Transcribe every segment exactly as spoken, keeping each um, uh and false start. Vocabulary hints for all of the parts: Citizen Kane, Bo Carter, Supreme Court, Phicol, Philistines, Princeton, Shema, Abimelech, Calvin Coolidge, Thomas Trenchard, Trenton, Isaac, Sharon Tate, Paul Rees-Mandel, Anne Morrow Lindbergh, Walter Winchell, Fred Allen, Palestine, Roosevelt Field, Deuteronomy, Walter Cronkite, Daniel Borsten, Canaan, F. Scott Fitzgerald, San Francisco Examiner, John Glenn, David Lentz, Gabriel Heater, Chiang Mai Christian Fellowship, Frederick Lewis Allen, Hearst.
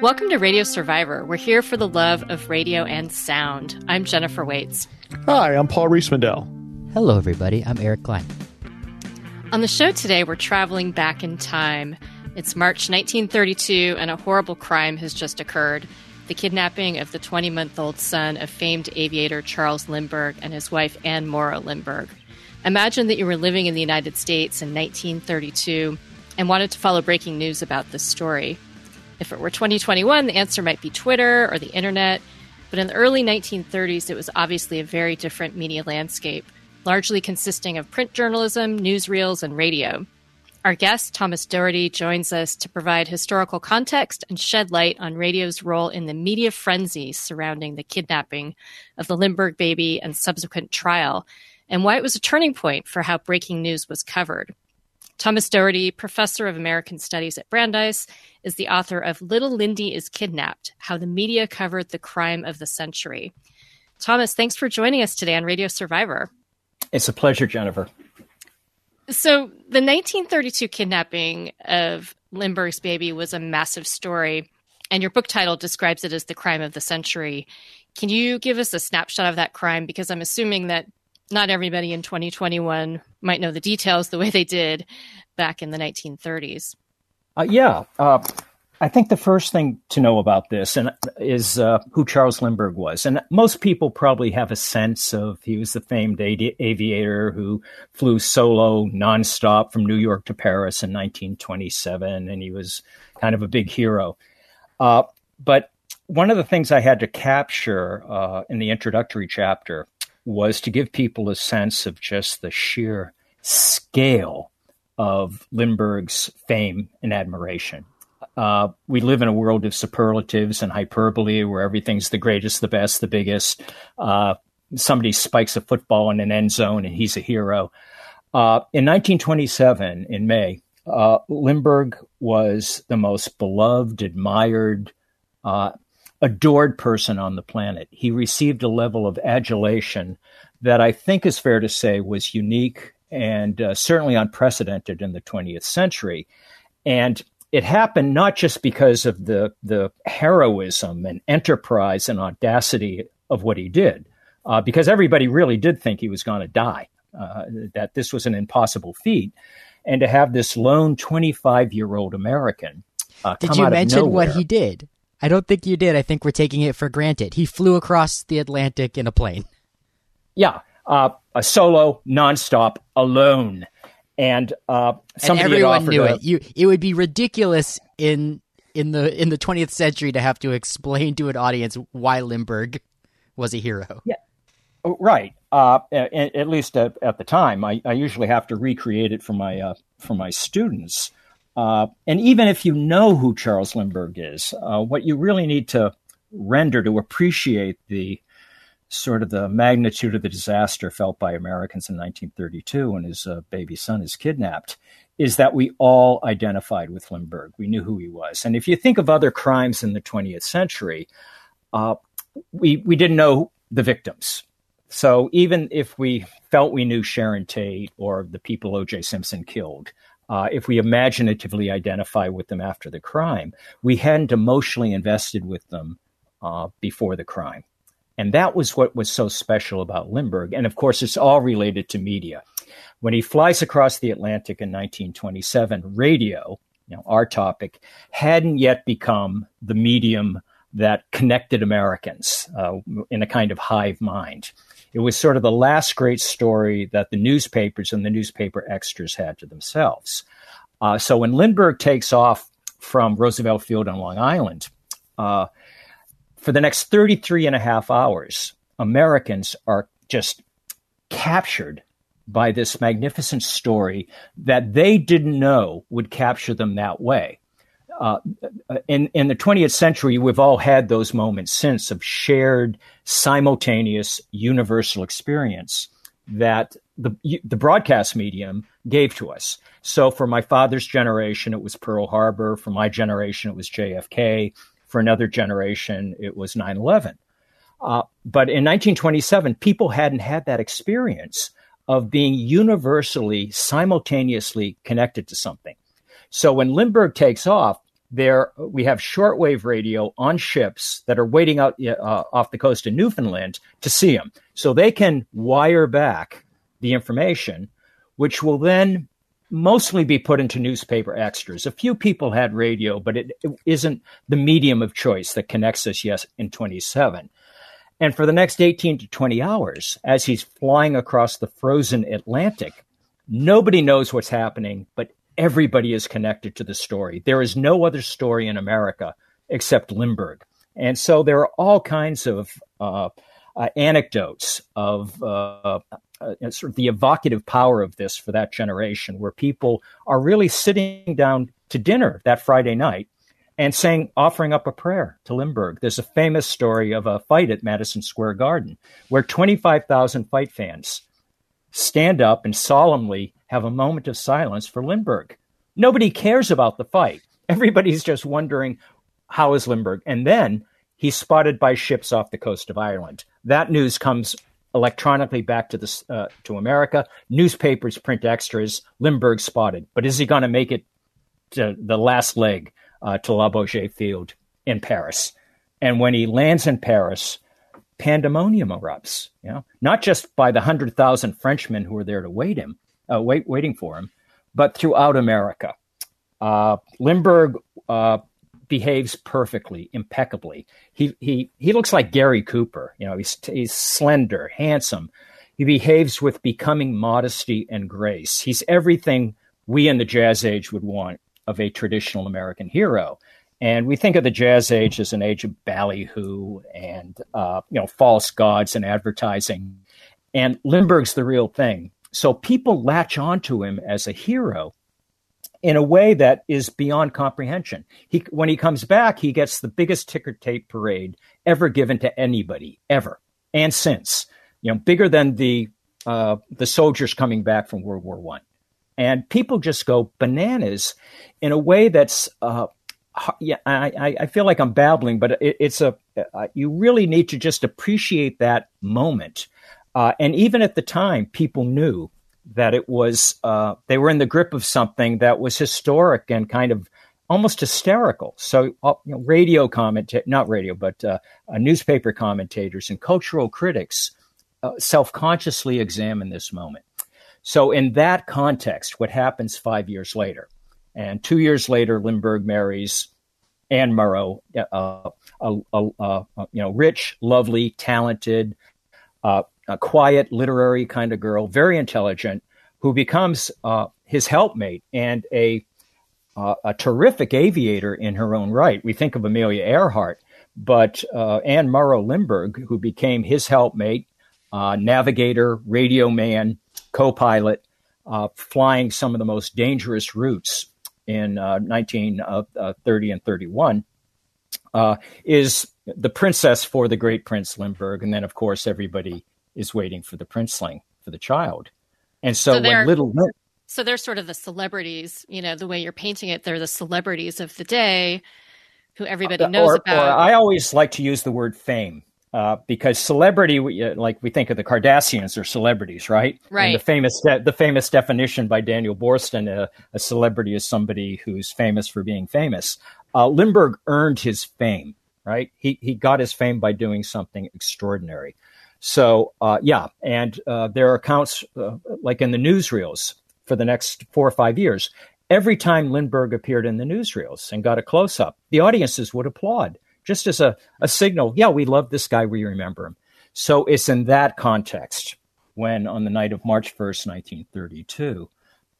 Welcome to Radio Survivor. We're here for the love of radio and sound. I'm Jennifer Waits. Hi, I'm Paul Rees-Mandel. Hello, everybody. I'm Eric Klein. On the show today, we're traveling back in time. It's March nineteen thirty-two, and a horrible crime has just occurred. The kidnapping of the twenty-month-old son of famed aviator Charles Lindbergh and his wife, Anne Morrow Lindbergh. Imagine that you were living in the United States in nineteen thirty-two and wanted to follow breaking news about this story. If it were twenty twenty-one, the answer might be Twitter or the internet. But in the early nineteen thirties, it was obviously a very different media landscape, largely consisting of print journalism, newsreels, and radio. Our guest, Thomas Doherty, joins us to provide historical context and shed light on radio's role in the media frenzy surrounding the kidnapping of the Lindbergh baby and subsequent trial, and why it was a turning point for how breaking news was covered. Thomas Doherty, professor of American Studies at Brandeis, is the author of Little Lindy is Kidnapped, How the Media Covered the Crime of the Century. Thomas, thanks for joining us today on Radio Survivor. It's a pleasure, Jennifer. So the nineteen thirty-two kidnapping of Lindbergh's baby was a massive story, and your book title describes it as the crime of the century. Can you give us a snapshot of that crime? Because I'm assuming that not everybody in twenty twenty-one might know the details the way they did back in the nineteen thirties. Uh, yeah. Uh, I think the first thing to know about this and is uh, who Charles Lindbergh was. And most people probably have a sense of he was the famed avi- aviator who flew solo nonstop from New York to Paris in nineteen twenty-seven. And he was kind of a big hero. Uh, but one of the things I had to capture uh, in the introductory chapter was to give people a sense of just the sheer scale of Lindbergh's fame and admiration. Uh, we live in a world of superlatives and hyperbole where everything's the greatest, the best, the biggest. Uh, somebody spikes a football in an end zone and he's a hero. Uh, in nineteen twenty-seven, in May, uh, Lindbergh was the most beloved, admired, uh, adored person on the planet. He received a level of adulation that I think is fair to say was unique and uh, certainly unprecedented in the twentieth century. And it happened not just because of the, the heroism and enterprise and audacity of what he did, uh, because everybody really did think he was going to die, uh, that this was an impossible feat. And to have this lone twenty-five-year-old American uh, come out of nowhere. Did you mention what he did? I don't think you did. I think we're taking it for granted. He flew across the Atlantic in a plane. Yeah, uh, a solo, nonstop, alone, and uh, somebody and everyone had offered knew a, it. You, it would be ridiculous in in the in the twentieth century to have to explain to an audience why Lindbergh was a hero. Yeah, right. Uh, at, at least at, at the time, I, I usually have to recreate it for my uh, for my students. Uh, and even if you know who Charles Lindbergh is, uh, what you really need to render to appreciate the sort of the magnitude of the disaster felt by Americans in nineteen thirty-two when his uh, baby son is kidnapped is that we all identified with Lindbergh. We knew who he was. And if you think of other crimes in the twentieth century, uh, we, we didn't know the victims. So even if we felt we knew Sharon Tate or the people O J. Simpson killed, Uh, if we imaginatively identify with them after the crime, we hadn't emotionally invested with them uh, before the crime. And that was what was so special about Lindbergh. And of course, it's all related to media. When he flies across the Atlantic in nineteen twenty-seven, radio, you know, our topic, hadn't yet become the medium that connected Americans uh, in a kind of hive mind. It was sort of the last great story that the newspapers and the newspaper extras had to themselves. Uh, so when Lindbergh takes off from Roosevelt Field on Long Island, uh, for the next thirty-three and a half hours, Americans are just captured by this magnificent story that they didn't know would capture them that way. Uh, in, in the twentieth century, we've all had those moments since of shared, simultaneous, universal experience that the, the broadcast medium gave to us. So for my father's generation, it was Pearl Harbor. For my generation, it was J F K. For another generation, it was nine eleven. Uh, but in nineteen twenty-seven, people hadn't had that experience of being universally, simultaneously connected to something. So when Lindbergh takes off, There we have shortwave radio on ships that are waiting out uh, off the coast of Newfoundland to see them. So they can wire back the information, which will then mostly be put into newspaper extras. A few people had radio, but it, it isn't the medium of choice that connects us, yes, in twenty-seven. And for the next eighteen to twenty hours, as he's flying across the frozen Atlantic, nobody knows what's happening, but everybody is connected to the story. There is no other story in America except Lindbergh. And so there are all kinds of uh, uh, anecdotes of uh, Uh, sort of the evocative power of this for that generation, where people are really sitting down to dinner that Friday night and saying, offering up a prayer to Lindbergh. There's a famous story of a fight at Madison Square Garden where twenty-five thousand fight fans stand up and solemnly have a moment of silence for Lindbergh. Nobody cares about the fight. Everybody's just wondering, how is Lindbergh? And then he's spotted by ships off the coast of Ireland. That news comes electronically back to this uh, to America. Newspapers print extras. Lindbergh spotted, but is he going to make it to the last leg uh, to La Beaugé Field in Paris? And when he lands in Paris, pandemonium erupts. You know, not just by the hundred thousand Frenchmen who were there to wait him, uh, wait waiting for him, but throughout America. Uh, Lindbergh uh, behaves perfectly, impeccably. He he he looks like Gary Cooper. You know, he's he's slender, handsome. He behaves with becoming modesty and grace. He's everything we in the Jazz Age would want of a traditional American hero. And we think of the Jazz Age as an age of ballyhoo and uh, you know, false gods and advertising. And Lindbergh's the real thing. So people latch onto him as a hero in a way that is beyond comprehension. He, when he comes back, he gets the biggest ticker tape parade ever given to anybody, ever, and since. You know, bigger than the uh, the soldiers coming back from World War One, and people just go bananas in a way that's. Uh, yeah, I, I feel like I'm babbling, but it, it's a uh, you really need to just appreciate that moment, uh, and even at the time, people knew that it was, uh, they were in the grip of something that was historic and kind of almost hysterical. So uh, you know, radio commenta- not radio, but uh, uh, newspaper commentators and cultural critics uh, self-consciously examine this moment. So in that context, what happens five years later? And two years later, Lindbergh marries Anne Morrow, uh, a, a, a, a you know, rich, lovely, talented, uh, a quiet, literary kind of girl, very intelligent, who becomes uh, his helpmate and a uh, a terrific aviator in her own right. We think of Amelia Earhart, but uh, Anne Morrow Lindbergh, who became his helpmate, uh, navigator, radio man, co-pilot, uh, flying some of the most dangerous routes in uh, nineteen thirty and thirty-one, uh, is the princess for the great Prince Lindbergh. And then, of course, everybody is waiting for the princeling, for the child. And so, so when little Lind- so they're sort of the celebrities, you know, the way you're painting it, they're the celebrities of the day who everybody knows or, about. Or I always like to use the word fame uh, because celebrity, we, uh, like we think of the Kardashians are celebrities, right? Right. And the famous, de- the famous definition by Daniel Borsten, uh, a celebrity is somebody who's famous for being famous. Uh, Lindbergh earned his fame, right? He he got his fame by doing something extraordinary. So, uh, yeah, and uh, there are accounts uh, like in the newsreels for the next four or five years. Every time Lindbergh appeared in the newsreels and got a close-up, the audiences would applaud just as a, a signal. Yeah, we love this guy. We remember him. So it's in that context when on the night of March first, nineteen thirty-two,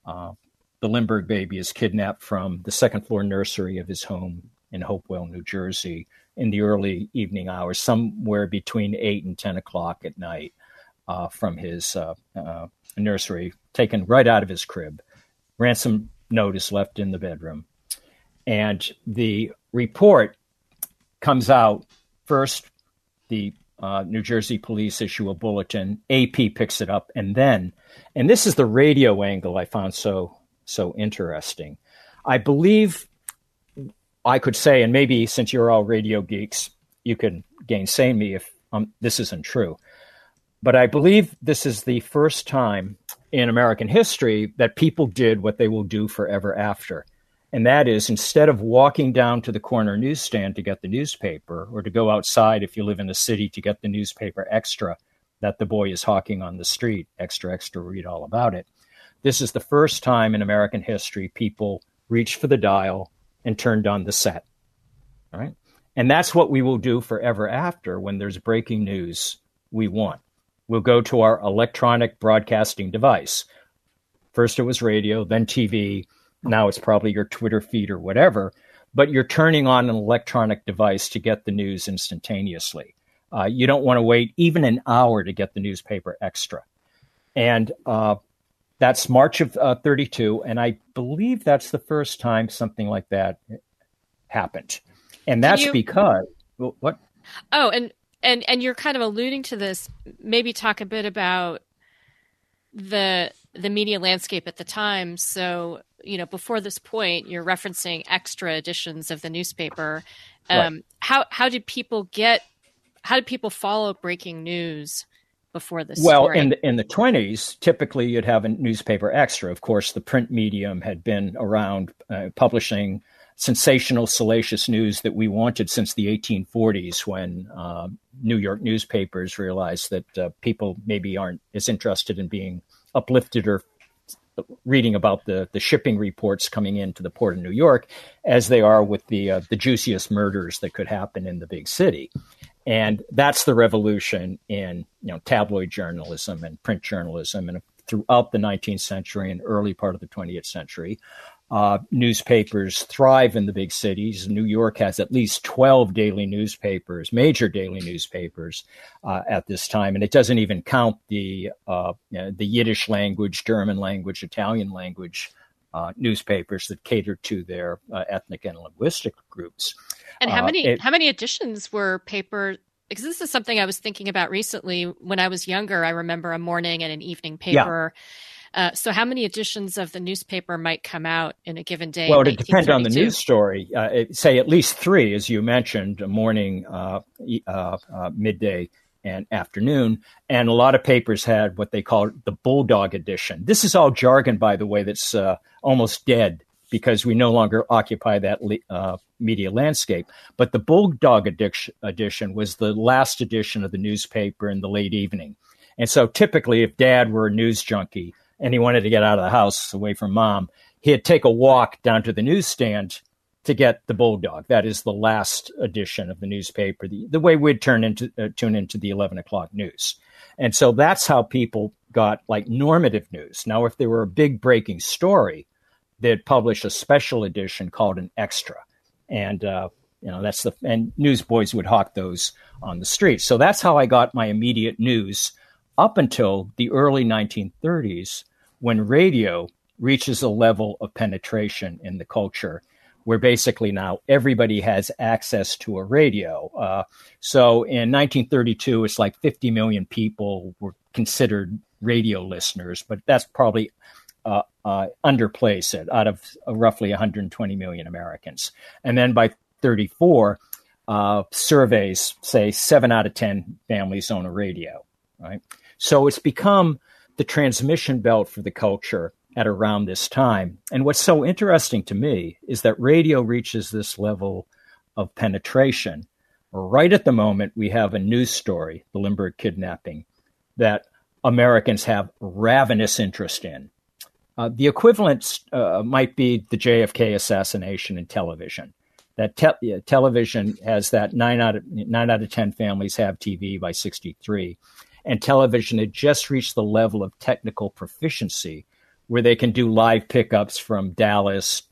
uh, the Lindbergh baby is kidnapped from the second floor nursery of his home in Hopewell, New Jersey, in the early evening hours, somewhere between eight and ten o'clock at night uh, from his uh, uh, nursery, taken right out of his crib. Ransom note is left in the bedroom. And the report comes out. First, the uh, New Jersey police issue a bulletin. A P picks it up. And then, and this is the radio angle I found so, so interesting. I believe I could say, and maybe since you're all radio geeks, you can gainsay me if um, this isn't true. But I believe this is the first time in American history that people did what they will do forever after. And that is, instead of walking down to the corner newsstand to get the newspaper, or to go outside if you live in the city to get the newspaper extra that the boy is hawking on the street, extra, extra, read all about it. This is the first time in American history people reached for the dial and turned on the set. All right. And that's what we will do forever after. When there's breaking news we want, we'll go to our electronic broadcasting device. First it was radio, then T V. Now it's probably your Twitter feed or whatever, but you're turning on an electronic device to get the news instantaneously. Uh, you don't want to wait even an hour to get the newspaper extra. And uh, that's March of uh, thirty-two. And I believe that's the first time something like that happened. And that's you, because what? Oh, and, and, and you're kind of alluding to this. Maybe talk a bit about the the media landscape at the time. So, you know, before this point, you're referencing extra editions of the newspaper. Um, right. How how did people get? How did people follow breaking news before this? Well, story? in the, in the twenties, typically you'd have a newspaper extra. Of course, the print medium had been around, uh, publishing sensational, salacious news that we wanted since the eighteen forties, when uh, New York newspapers realized that uh, people maybe aren't as interested in being uplifted or reading about the, the shipping reports coming into the port of New York as they are with the uh, the juiciest murders that could happen in the big city. And that's the revolution in, you know, tabloid journalism and print journalism. And throughout the nineteenth century and early part of the twentieth century, Uh, newspapers thrive in the big cities. New York has at least twelve daily newspapers, major daily newspapers uh, at this time. And it doesn't even count the uh, you know, the Yiddish language, German language, Italian language uh, newspapers that cater to their uh, ethnic and linguistic groups. And how many, uh, it, how many editions were paper? Because this is something I was thinking about recently. When I was younger, I remember a morning and an evening paper. Yeah. Uh, so how many editions of the newspaper might come out in a given day? Well, it depends on the news story. Uh, it, say at least three, as you mentioned, morning, uh, uh, uh, midday, and afternoon. And a lot of papers had what they called the bulldog edition. This is all jargon, by the way, that's uh, almost dead because we no longer occupy that le- uh, media landscape. But the bulldog edition, edition was the last edition of the newspaper in the late evening. And so typically if dad were a news junkie, and he wanted to get out of the house away from mom, he'd take a walk down to the newsstand to get the bulldog. That is the last edition of the newspaper, the, the way we'd turn into, uh, tune into the eleven o'clock news. And so that's how people got like normative news. Now, if there were a big breaking story, they'd publish a special edition called an extra. And, uh, you know, that's the, and newsboys would hawk those on the street. So that's how I got my immediate news up until the early nineteen thirties. When radio reaches a level of penetration in the culture where basically now everybody has access to a radio. Uh, so in nineteen thirty-two, it's like fifty million people were considered radio listeners, but that's probably uh, uh, underplays it out of uh, roughly one hundred twenty million Americans. And then by thirty-four, uh, surveys say seven out of ten families own a radio, right? So it's become the transmission belt for the culture at around this time. And what's so interesting to me is that radio reaches this level of penetration right at the moment we have a news story, the Lindbergh kidnapping, that Americans have ravenous interest in. Uh, the equivalent uh, might be the J F K assassination in television. That te- uh, television has that nine out of nine out of ten families have T V by sixty-three. And television had just reached the level of technical proficiency where they can do live pickups from Dallas,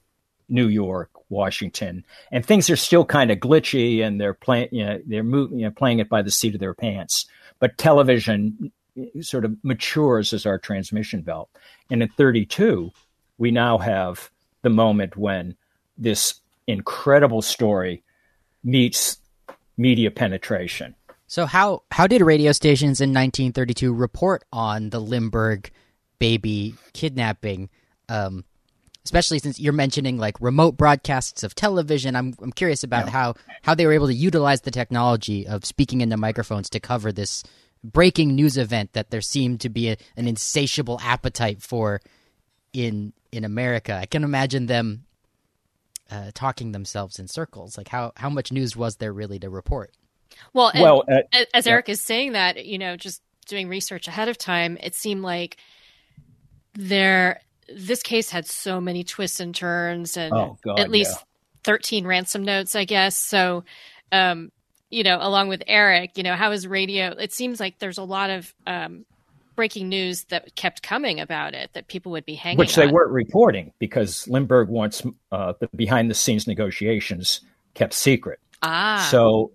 New York, Washington, and things are still kind of glitchy and they're playing, you know, they're moving, you know, playing it by the seat of their pants. But television sort of matures as our transmission belt. And in thirty-two, we now have the moment when this incredible story meets media penetration. So how, how did radio stations in nineteen thirty-two report on the Lindbergh baby kidnapping, um, especially since you're mentioning like remote broadcasts of television? I'm I'm curious about yeah. how, how they were able to utilize the technology of speaking into microphones to cover this breaking news event that there seemed to be a, an insatiable appetite for in in America. I can imagine them uh, talking themselves in circles. Like, how, how much news was there really to report? Well, and well uh, as Eric yeah. is saying that, you know, just doing research ahead of time, it seemed like there this case had so many twists and turns, and oh, God, at least yeah. thirteen ransom notes, I guess. So, um, you know, along with Eric, you know, how is radio? It seems like there's a lot of um, breaking news that kept coming about it that people would be hanging on. Which they on. weren't reporting because Lindbergh wants uh, the behind-the-scenes negotiations kept secret. Ah. So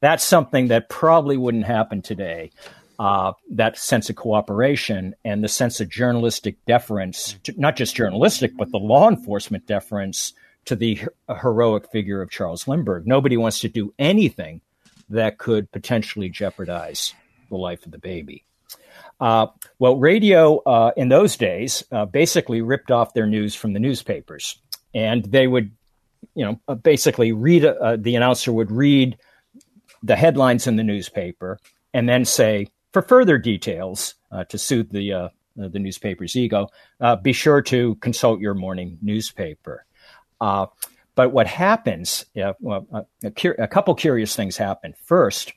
that's something that probably wouldn't happen today, uh, that sense of cooperation and the sense of journalistic deference, to, not just journalistic, but the law enforcement deference to the heroic figure of Charles Lindbergh. Nobody wants to do anything that could potentially jeopardize the life of the baby. Uh, well, radio uh, in those days uh, basically ripped off their news from the newspapers. And they would, you know, uh, basically read, uh, the announcer would read the headlines in the newspaper and then say, for further details, uh, to suit the, uh, the newspaper's ego, uh, be sure to consult your morning newspaper. Uh, but what happens, uh, well, uh, a, cur- a couple curious things happen. First,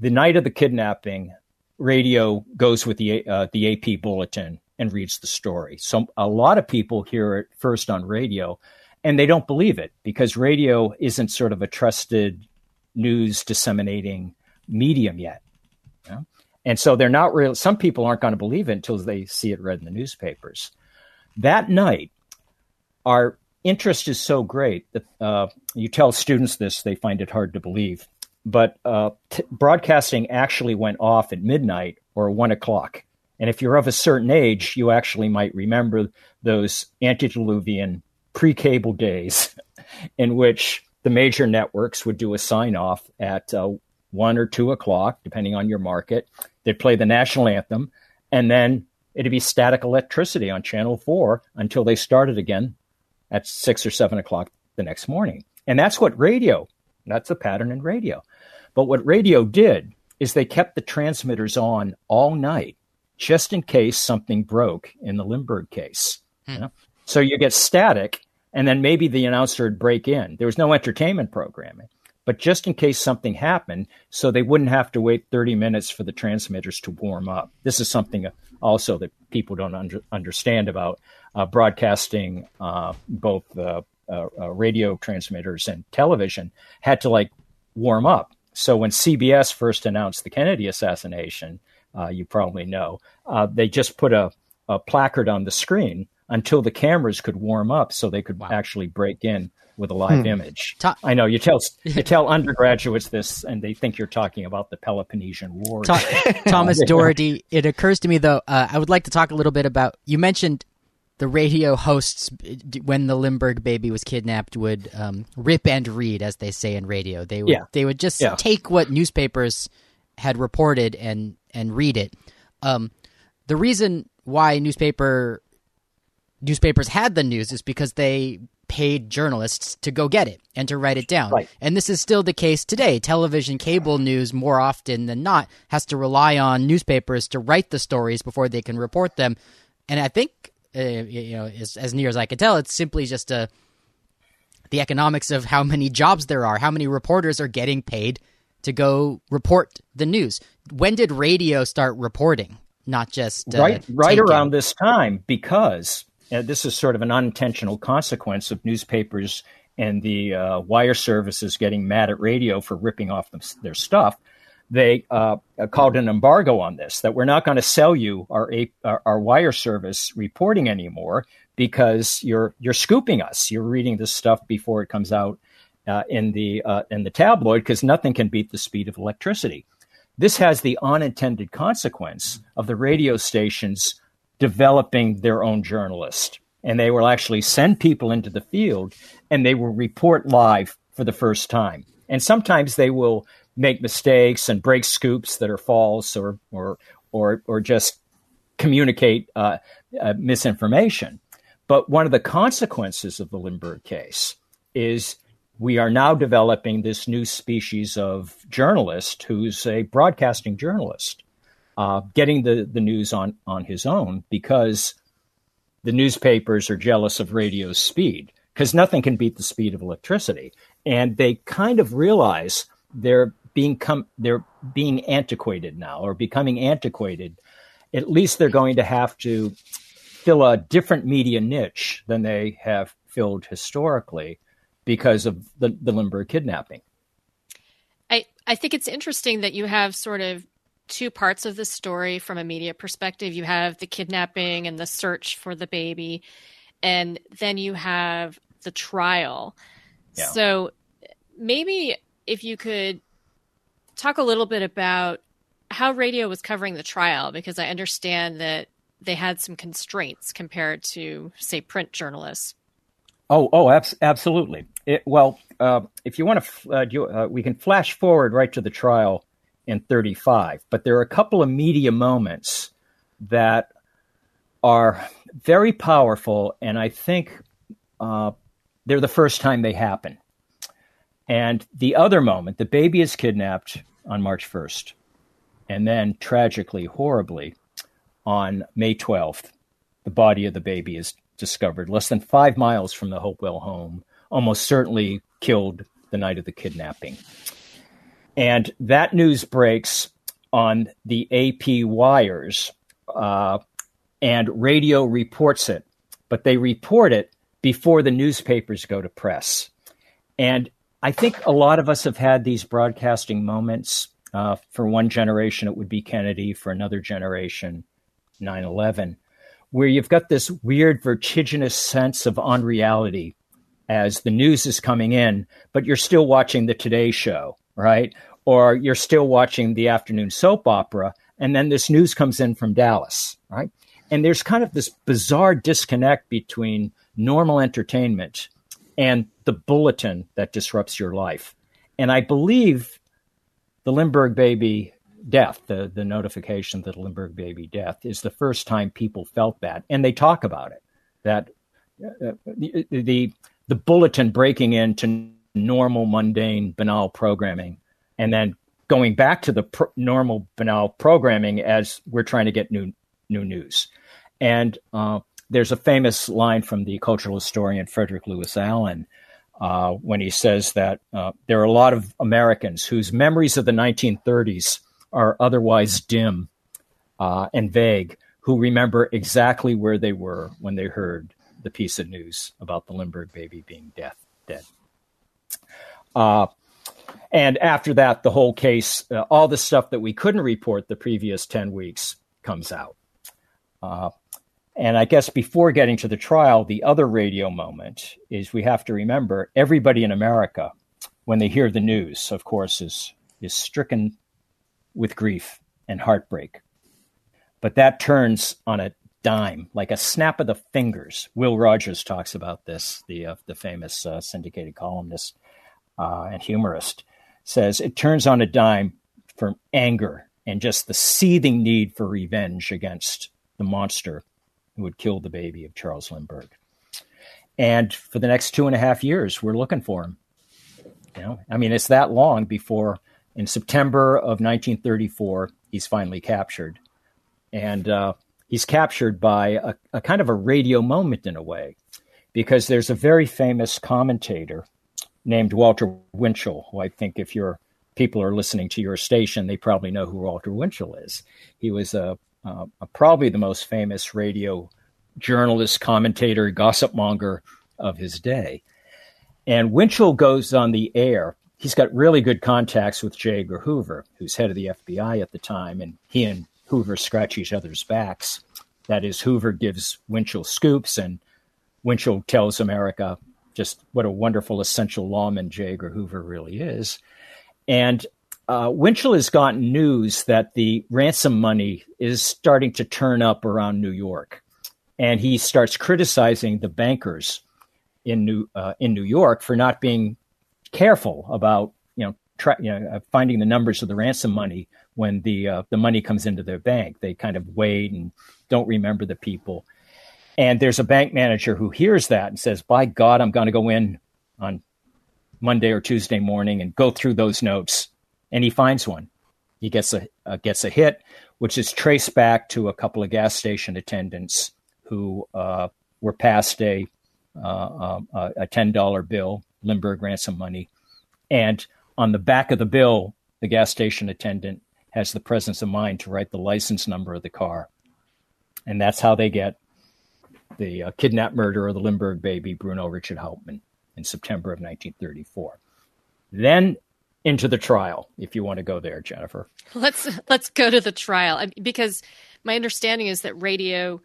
the night of the kidnapping, radio goes with the uh, the A P bulletin and reads the story. So a lot of people hear it first on radio, and they don't believe it because radio isn't sort of a trusted news disseminating medium yet. You know? And so they're not real. Some people aren't going to believe it until they see it read in the newspapers. That night, our interest is so great that uh, you tell students this, they find it hard to believe. But uh, t- broadcasting actually went off at midnight or one o'clock. And if you're of a certain age, you actually might remember those antediluvian pre-cable days in which the major networks would do a sign-off at uh, one or two o'clock, depending on your market. They'd play the national anthem, and then it'd be static electricity on Channel four until they started again at six or seven o'clock the next morning. And that's what radio, that's the pattern in radio. But what radio did is they kept the transmitters on all night, just in case something broke in the Lindbergh case. Hmm. You know? So you get static, and then maybe the announcer would break in. There was no entertainment programming, but just in case something happened, so they wouldn't have to wait thirty minutes for the transmitters to warm up. This is something also that people don't under, understand about uh, broadcasting. Uh, both uh, uh, uh, radio transmitters and television had to like warm up. So when C B S first announced the Kennedy assassination, uh, you probably know, uh, they just put a, a placard on the screen until the cameras could warm up so they could wow. actually break in with a live hmm. image. Ta- I know you tell you tell undergraduates this and they think you're talking about the Peloponnesian War. Ta- Thomas Doherty, it occurs to me, though, uh, I would like to talk a little bit about, you mentioned the radio hosts, when the Lindbergh baby was kidnapped, would um, rip and read, as they say in radio. They would, yeah. they would just yeah. take what newspapers had reported and, and read it. Um, the reason why newspaper... Newspapers had the news is because they paid journalists to go get it and to write it down. Right. And this is still the case today. Television cable news more often than not has to rely on newspapers to write the stories before they can report them. And I think, uh, you know, as, as near as I can tell, it's simply just a, the economics of how many jobs there are, how many reporters are getting paid to go report the news. When did radio start reporting? Not just uh, right, right around this time, because... Uh, this is sort of an unintentional consequence of newspapers and the uh, wire services getting mad at radio for ripping off them, their stuff. They uh, called an embargo on this, that we're not going to sell you our, our our wire service reporting anymore because you're you're scooping us. You're reading this stuff before it comes out uh, in the uh, in the tabloid because nothing can beat the speed of electricity. This has the unintended consequence of the radio stations developing their own journalist. And they will actually send people into the field and they will report live for the first time. And sometimes they will make mistakes and break scoops that are false or or or, or just communicate uh, uh, misinformation. But one of the consequences of the Lindbergh case is we are now developing this new species of journalist who's a broadcasting journalist. Uh, getting the, the news on, on his own because the newspapers are jealous of radio's speed. because nothing can beat the speed of electricity. And they kind of realize they're being com- they're being antiquated now, or becoming antiquated. At least they're going to have to fill a different media niche than they have filled historically because of the, the Lindbergh kidnapping. I, I think it's interesting that you have sort of two parts of the story from a media perspective. You have the kidnapping and the search for the baby, and then you have the trial. Yeah. So maybe if you could talk a little bit about how radio was covering the trial, because I understand that they had some constraints compared to, say, print journalists. Oh, oh, ab- absolutely. It, well, uh, if you want to, uh, do, uh, we can flash forward right to the trial in thirty-five. But there are a couple of media moments that are very powerful, and I think uh, they're the first time they happen. And the other moment, the baby is kidnapped on March first, and then tragically, horribly, on May twelfth, the body of the baby is discovered less than five miles from the Hopewell home, almost certainly killed the night of the kidnapping. And that news breaks on the A P wires, uh, and radio reports it, but they report it before the newspapers go to press. And I think a lot of us have had these broadcasting moments. Uh, for one generation, it would be Kennedy. For another generation, nine eleven, where you've got this weird, vertiginous sense of unreality as the news is coming in, but you're still watching the Today Show, right? Or you're still watching the afternoon soap opera, and then this news comes in from Dallas, right? And there's kind of this bizarre disconnect between normal entertainment and the bulletin that disrupts your life. And I believe the Lindbergh baby death, the, the notification that the Lindbergh baby death is the first time people felt that. And they talk about it, that uh, the, the the bulletin breaking into normal, mundane, banal programming, and then going back to the pr- normal, banal programming as we're trying to get new new news. And uh, there's a famous line from the cultural historian Frederick Lewis Allen, uh, when he says that uh, there are a lot of Americans whose memories of the nineteen thirties are otherwise dim uh, and vague, who remember exactly where they were when they heard the piece of news about the Lindbergh baby being death, dead. Uh, and after that, the whole case, uh, all the stuff that we couldn't report the previous ten weeks comes out. Uh, and I guess before getting to the trial, the other radio moment is we have to remember everybody in America, when they hear the news, of course, is is stricken with grief and heartbreak. But that turns on a dime, like a snap of the fingers. Will Rogers talks about this, the uh, the famous uh, syndicated columnist uh, and humorist, says it turns on a dime from anger and just the seething need for revenge against the monster who had killed the baby of Charles Lindbergh. And for the next two and a half years, we're looking for him. You know, I mean, it's that long before... In September of nineteen thirty-four, he's finally captured. And uh, he's captured by a, a kind of a radio moment in a way, because there's a very famous commentator named Walter Winchell, who I think if your people are listening to your station, they probably know who Walter Winchell is. He was a, a, a probably the most famous radio journalist, commentator, gossip monger of his day. And Winchell goes on the air. He's got really good contacts with J. Edgar Hoover, who's head of the F B I at the time, and he and Hoover scratch each other's backs. That is, Hoover gives Winchell scoops, and Winchell tells America just what a wonderful, essential lawman J. Edgar Hoover really is. And uh, Winchell has gotten news that the ransom money is starting to turn up around New York, and he starts criticizing the bankers in New uh, in New York for not being careful about you know, tra- you know finding the numbers of the ransom money when the uh, the money comes into their bank. They kind of wait and don't remember the people. And there's a bank manager who hears that and says, by God, I'm going to go in on Monday or Tuesday morning and go through those notes. And he finds one. He gets a uh, gets a hit, which is traced back to a couple of gas station attendants who uh, were passed a uh, uh, a ten dollar bill, Lindbergh ransom money. And on the back of the bill, the gas station attendant has the presence of mind to write the license number of the car. And that's how they get the uh, kidnapped murderer of the Lindbergh baby, Bruno Richard Hauptmann, in September of nineteen thirty-four. Then into the trial, if you want to go there, Jennifer. Let's let's go to the trial. I mean, because my understanding is that radio,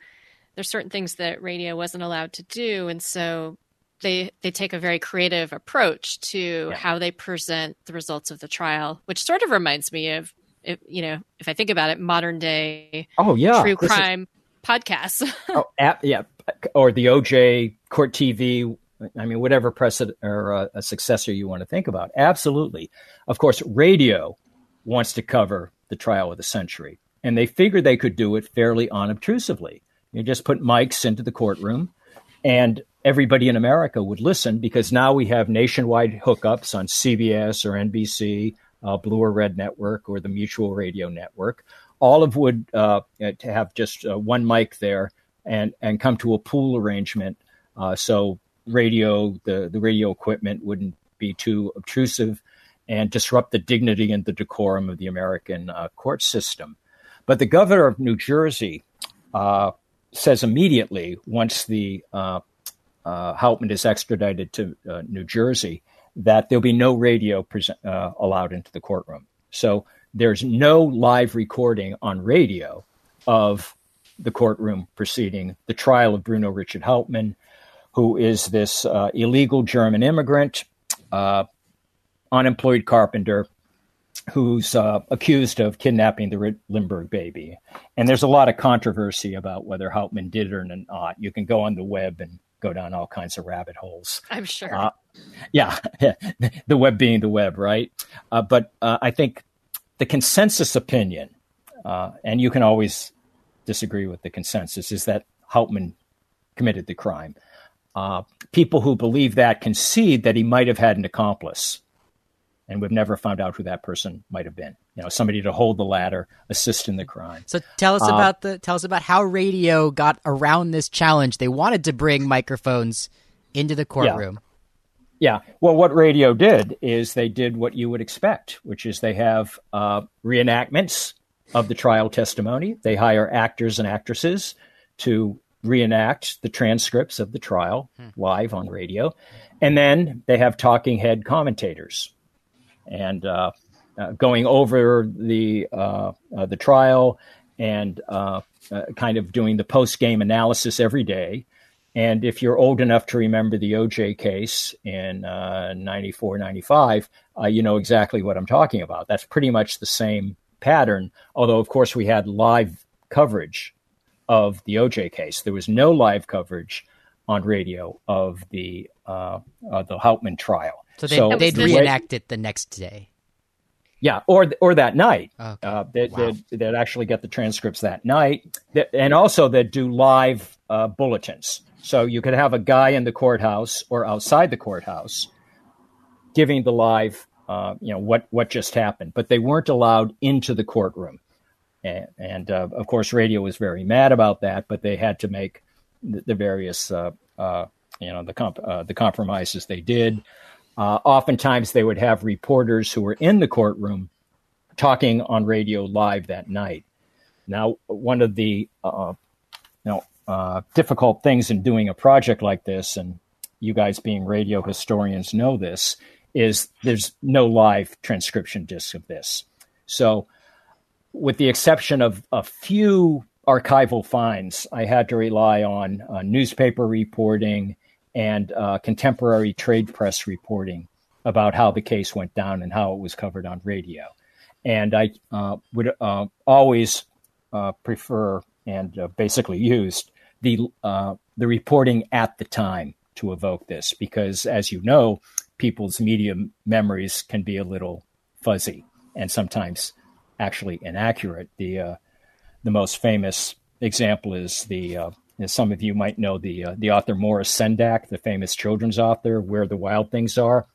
there's certain things that radio wasn't allowed to do. And so they they take a very creative approach to yeah. how they present the results of the trial, which sort of reminds me of, if, you know, if I think about it, modern day oh, yeah. true this crime is... podcasts. oh, at, yeah. Or the O J, Court T V, I mean, whatever precedent or uh, a successor you want to think about. Absolutely. Of course, radio wants to cover the trial of the century, and they figured they could do it fairly unobtrusively. You just put mics into the courtroom and everybody in America would listen, because now we have nationwide hookups on C B S or N B C, uh, Blue or Red Network, or the Mutual Radio Network. All of would uh, to have just uh, one mic there and, and come to a pool arrangement. Uh, so radio, the, the radio equipment wouldn't be too obtrusive and disrupt the dignity and the decorum of the American uh, court system. But the governor of New Jersey uh, says immediately, once the uh, uh, Hauptmann is extradited to uh, New Jersey, that there'll be no radio pres- uh, allowed into the courtroom. So there's no live recording on radio of the courtroom proceeding, the trial of Bruno Richard Hauptmann, who is this uh, illegal German immigrant, uh, unemployed carpenter, who's uh, accused of kidnapping the R- Lindbergh baby. And there's a lot of controversy about whether Hauptmann did it or not. You can go on the web and go down all kinds of rabbit holes. I'm sure. Uh, yeah, the web being the web, right? Uh, but uh, I think the consensus opinion, uh, and you can always disagree with the consensus, is that Hauptmann committed the crime. Uh, people who believe that concede that he might have had an accomplice, and we've never found out who that person might have been. You know, somebody to hold the ladder, assist in the crime. So tell us uh, about the tell us about how radio got around this challenge. They wanted to bring microphones into the courtroom. Yeah. yeah. Well, what radio did is they did what you would expect, which is they have uh, reenactments of the trial testimony. They hire actors and actresses to reenact the transcripts of the trial live on radio. And then they have talking head commentators and uh, uh, going over the uh, uh, the trial and uh, uh, kind of doing the post-game analysis every day. And if you're old enough to remember the O J case in uh, ninety-four, ninety-five, uh, you know exactly what I'm talking about. That's pretty much the same pattern, although, of course, we had live coverage of the O J case. There was no live coverage on radio of the uh, uh, the Hauptmann trial. So, they, so they'd reenact it the next day. Yeah, or or that night. Okay. Uh, they'd, wow. they'd, they'd actually get the transcripts that night. And also they'd do live uh, bulletins. So you could have a guy in the courthouse or outside the courthouse giving the live, uh, you know, what, what just happened. But they weren't allowed into the courtroom. And, and uh, of course, radio was very mad about that, but they had to make the, the various, uh, uh, you know, the comp- uh, the compromises they did. Uh, oftentimes, they would have reporters who were in the courtroom talking on radio live that night. Now, one of the uh, you know uh, difficult things in doing a project like this, and you guys being radio historians know this, is there's no live transcription disc of this. So, with the exception of a few archival finds, I had to rely on uh, newspaper reporting and uh, contemporary trade press reporting about how the case went down and how it was covered on radio. And I uh, would uh, always uh, prefer and uh, basically used the uh, the reporting at the time to evoke this, because, as you know, people's media memories can be a little fuzzy and sometimes actually inaccurate. The uh, the most famous example is the uh, as some of you might know, the uh, the author Morris Sendak, the famous children's author, Where the Wild Things Are.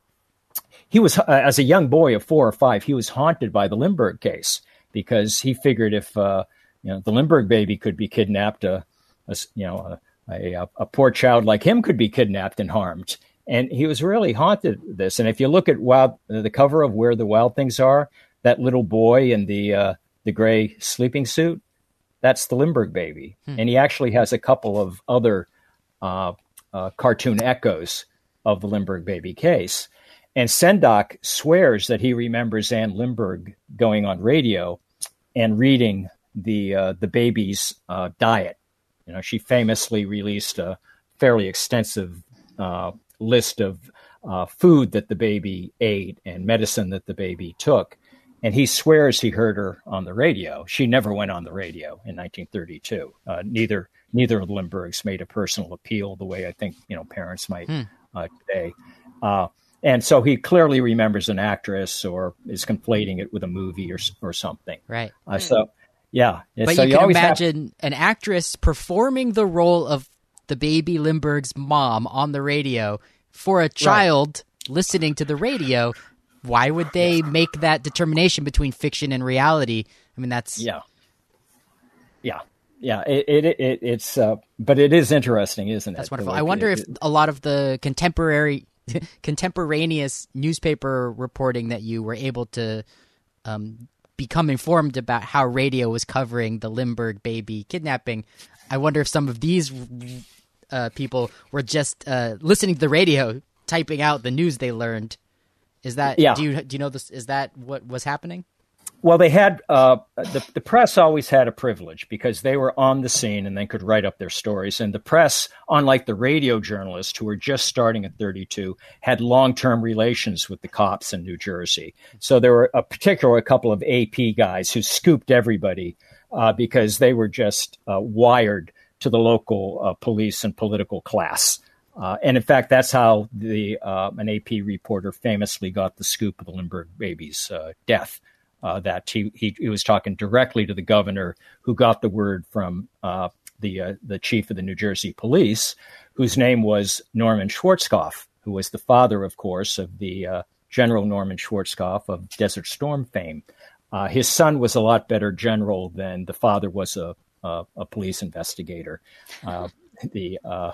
He was, uh, as a young boy of four or five, he was haunted by the Lindbergh case, because he figured if uh, you know the Lindbergh baby could be kidnapped, uh, a you know a, a poor child like him could be kidnapped and harmed. And he was really haunted this. And if you look at wild, the cover of Where the Wild Things Are, that little boy in the uh, the gray sleeping suit, that's the Lindbergh baby. Hmm. And he actually has a couple of other uh, uh, cartoon echoes of the Lindbergh baby case. And Sendak swears that he remembers Anne Lindbergh going on radio and reading the uh, the baby's uh, diet. You know, she famously released a fairly extensive uh, list of uh, food that the baby ate and medicine that the baby took. And he swears he heard her on the radio. She never went on the radio in nineteen thirty-two. Uh, neither neither of the Lindberghs made a personal appeal the way I think, you know, parents might hmm. uh, today. Uh, and so he clearly remembers an actress or is conflating it with a movie or or something. Right. Uh, so. Yeah. But so you can you imagine have... an actress performing the role of the baby Lindbergh's mom on the radio for a child right. listening to the radio. Why would they make that determination between fiction and reality? I mean, that's... Yeah. Yeah. Yeah. It, it, it, it's, uh, but it is interesting, isn't it? That's wonderful. Like, I wonder it, if it, a lot of the contemporary, contemporaneous newspaper reporting that you were able to... Um, become informed about how radio was covering the Lindbergh baby kidnapping. I wonder if some of these uh, people were just uh, listening to the radio, typing out the news they learned. Is that yeah. do you do you know this? Is that what was happening? Well, they had uh, the the press always had a privilege because they were on the scene and they could write up their stories. And the press, unlike the radio journalists who were just starting at thirty-two, had long-term relations with the cops in New Jersey. So there were a particular a couple of A P guys who scooped everybody uh, because they were just uh, wired to the local uh, police and political class. Uh, and in fact, that's how the uh, an A P reporter famously got the scoop of the Lindbergh baby's uh, death. Uh, that he, he he was talking directly to the governor, who got the word from uh, the uh, the chief of the New Jersey police, whose name was Norman Schwarzkopf, who was the father, of course, of the uh, General Norman Schwarzkopf of Desert Storm fame. Uh, his son was a lot better general than the father was a a, a police investigator. Uh, the uh,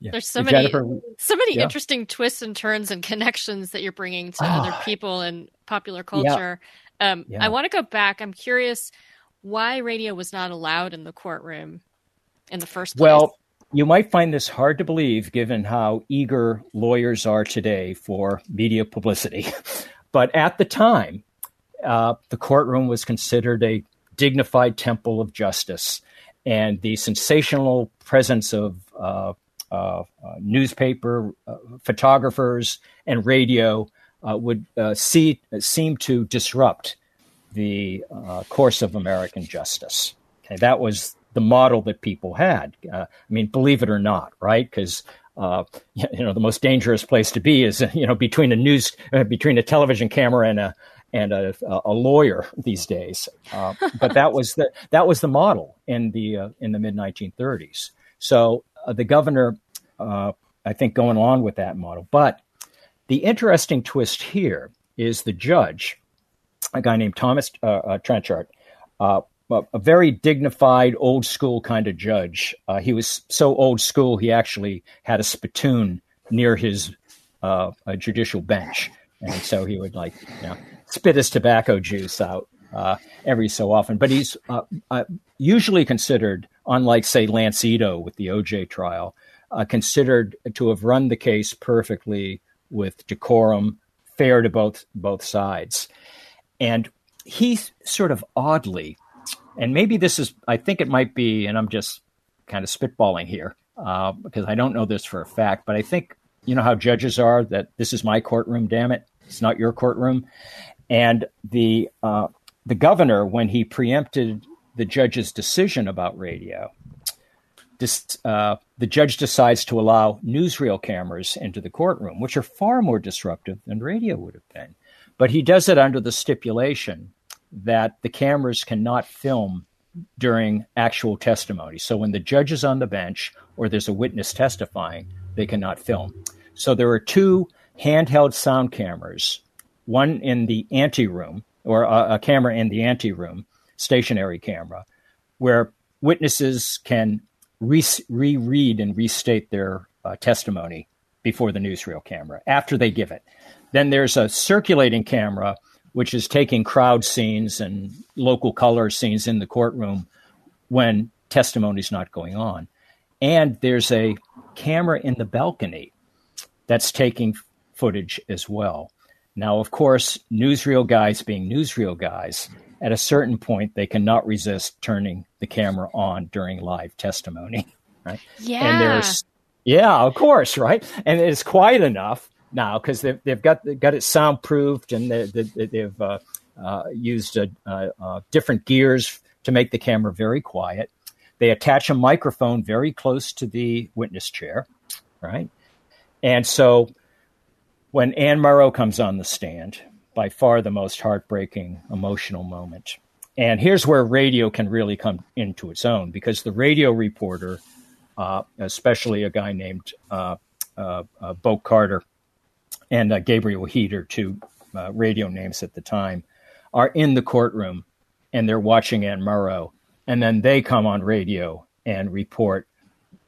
Yeah. There's so many, so many yeah. interesting twists and turns and connections that you're bringing to ah. other people and popular culture. Yeah. Um, yeah. I want to go back. I'm curious why radio was not allowed in the courtroom in the first place. Well, you might find this hard to believe given how eager lawyers are today for media publicity. But at the time, uh, the courtroom was considered a dignified temple of justice. And the sensational presence of uh, Uh, uh, newspaper, uh, photographers, and radio uh, would uh, see, seem to disrupt the uh, course of American justice. Okay, that was the model that people had. Uh, I mean, believe it or not, right? Because uh, you know the most dangerous place to be is you know between a news, uh, between a television camera and a and a, a lawyer these days. Uh, but that was the that was the model in the uh, in the mid nineteen thirties. So. The governor, uh, I think, going along with that model. But the interesting twist here is the judge, a guy named Thomas uh, uh, Trenchard, uh, a very dignified, old school kind of judge. Uh, he was so old school, he actually had a spittoon near his uh, a judicial bench. And so he would like you know, spit his tobacco juice out uh, every so often. But he's uh, uh, usually considered, unlike, say, Lance Ito with the O J trial, uh, considered to have run the case perfectly with decorum, fair to both both sides. And he sort of oddly, and maybe this is, I think it might be, and I'm just kind of spitballing here, uh, because I don't know this for a fact, but I think, you know how judges are, that this is my courtroom, damn it, it's not your courtroom. And the uh, the governor, when he preempted the judge's decision about radio, Dis, uh, the judge decides to allow newsreel cameras into the courtroom, which are far more disruptive than radio would have been. But he does it under the stipulation that the cameras cannot film during actual testimony. So when the judge is on the bench or there's a witness testifying, they cannot film. So there are two handheld sound cameras, one in the anteroom, or a, a camera in the anteroom, stationary camera, where witnesses can re- reread and restate their uh, testimony before the newsreel camera, after they give it. Then there's a circulating camera, which is taking crowd scenes and local color scenes in the courtroom when testimony's not going on. And there's a camera in the balcony that's taking footage as well. Now, of course, newsreel guys being newsreel guys, at a certain point, they cannot resist turning the camera on during live testimony. Right? Yeah. And there's, yeah, of course, right? And it's quiet enough now because they've, they've got they've got it soundproofed, and they, they, they've uh, uh, used a, uh, uh, different gears to make the camera very quiet. They attach a microphone very close to the witness chair, right? And so when Anne Morrow comes on the stand, by far the most heartbreaking, emotional moment. And here's where radio can really come into its own, because the radio reporter, uh, especially a guy named uh, uh, uh, Bo Carter and uh, Gabriel Heater, two uh, radio names at the time, are in the courtroom and they're watching Anne Morrow. And then they come on radio and report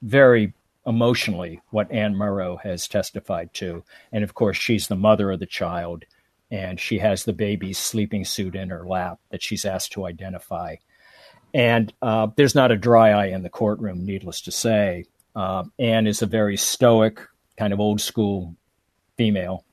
very emotionally what Anne Morrow has testified to. And of course, she's the mother of the child, and she has the baby's sleeping suit in her lap that she's asked to identify. And uh, there's not a dry eye in the courtroom, needless to say. Uh, Anne is a very stoic, kind of old school female,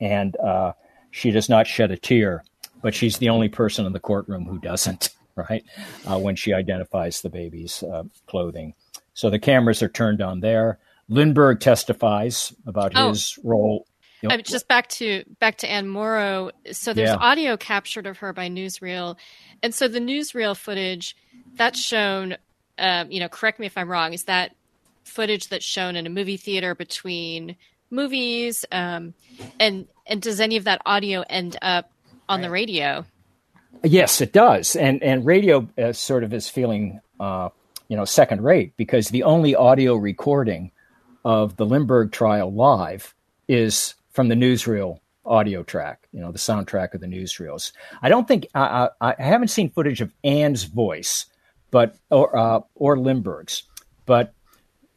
and uh, she does not shed a tear, but she's the only person in the courtroom who doesn't, right, uh, when she identifies the baby's uh, clothing. So the cameras are turned on there. Lindbergh testifies about oh. his role. I was just back to back to Anne Morrow. So there's yeah. audio captured of her by newsreel, and so the newsreel footage that's shown, um, you know, correct me if I'm wrong, is that footage that's shown in a movie theater between movies, um, and and does any of that audio end up on the radio? Yes, it does, and and radio uh, sort of is feeling uh, you know second rate, because the only audio recording of the Lindbergh trial live is from the newsreel audio track, you know, the soundtrack of the newsreels. I don't think I, I, I haven't seen footage of Anne's voice, but or uh, or Lindbergh's, but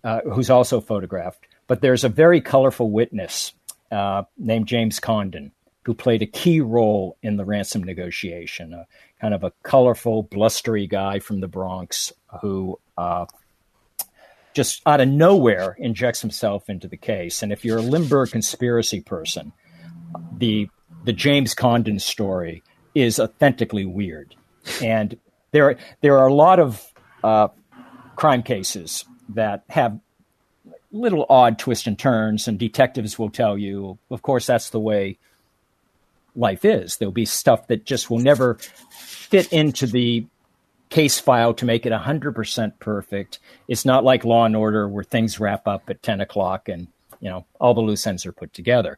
uh, who's also photographed. But there's a very colorful witness uh, named James Condon who played a key role in the ransom negotiation. A, kind of a colorful, blustery guy from the Bronx who Uh, just out of nowhere injects himself into the case. And if you're a Lindbergh conspiracy person, the the James Condon story is authentically weird. And there, there are a lot of uh, crime cases that have little odd twists and turns, and detectives will tell you, of course, that's the way life is. There'll be stuff that just will never fit into the case file to make it one hundred percent perfect. It's not like Law and Order where things wrap up at ten o'clock and, you know, all the loose ends are put together.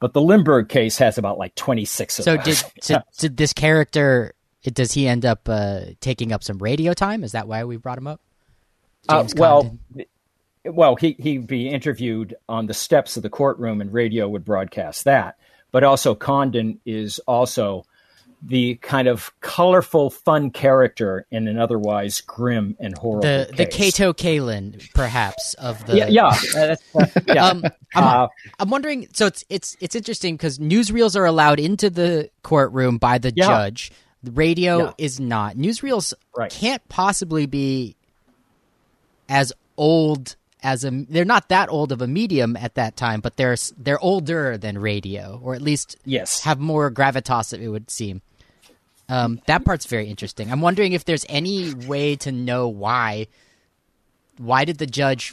But the Lindbergh case has about like twenty-six of them. So did, did, did this character, does he end up uh, taking up some radio time? Is that why we brought him up? James uh, well, well, he, he'd be interviewed on the steps of the courtroom and radio would broadcast that. But also Condon is also the kind of colorful, fun character in an otherwise grim and horrible the, case. The Cato Kalin, perhaps, of the... Yeah, yeah. That's, uh, yeah. Um, I'm, uh, I'm wondering, so it's it's it's interesting because newsreels are allowed into the courtroom by the yeah. judge. The radio yeah. is not. Newsreels right. can't possibly be as old as a... They're not that old of a medium at that time, but they're, they're older than radio, or at least yes. have more gravitas, it would seem. Um, that part's very interesting. I'm wondering if there's any way to know why. Why did the judge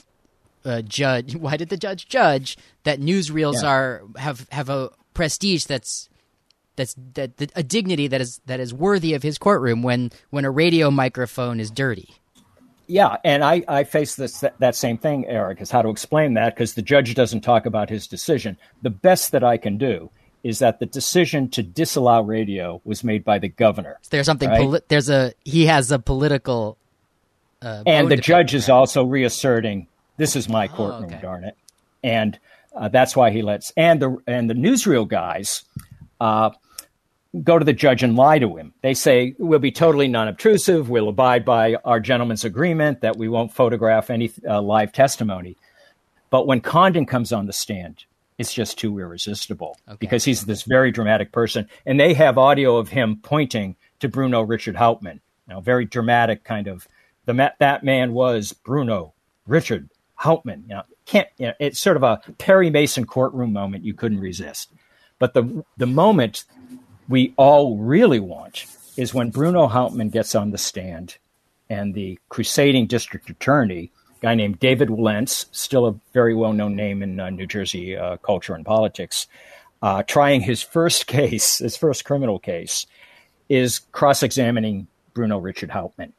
uh, judge? Why did the judge judge that newsreels yeah. are have, have a prestige that's that's that, that a dignity that is that is worthy of his courtroom when when a radio microphone is dirty? Yeah, and I I face this that same thing, Eric, is how to explain that, because the judge doesn't talk about his decision. The best that I can do is that the decision to disallow radio was made by the governor. There's something right? poli- there's a he has a political uh, and the judge is right? also reasserting this is my courtroom, oh, okay. darn it, and uh, that's why he lets and the and the newsreel guys uh, go to the judge and lie to him. They say, we'll be totally non-obtrusive. We'll abide by our gentleman's agreement that we won't photograph any uh, live testimony. But when Condon comes on the stand, it's just too irresistible okay. because he's this very dramatic person. And they have audio of him pointing to Bruno Richard Hauptmann. Now, very dramatic kind of, the ma- that man was Bruno Richard Hauptmann. You know, can't, you know, it's sort of a Perry Mason courtroom moment you couldn't resist. But the the moment we all really want is when Bruno Hauptmann gets on the stand and the crusading district attorney, a guy named David Lentz, still a very well-known name in uh, New Jersey uh, culture and politics, uh, trying his first case, his first criminal case, is cross-examining Bruno Richard Hauptmann.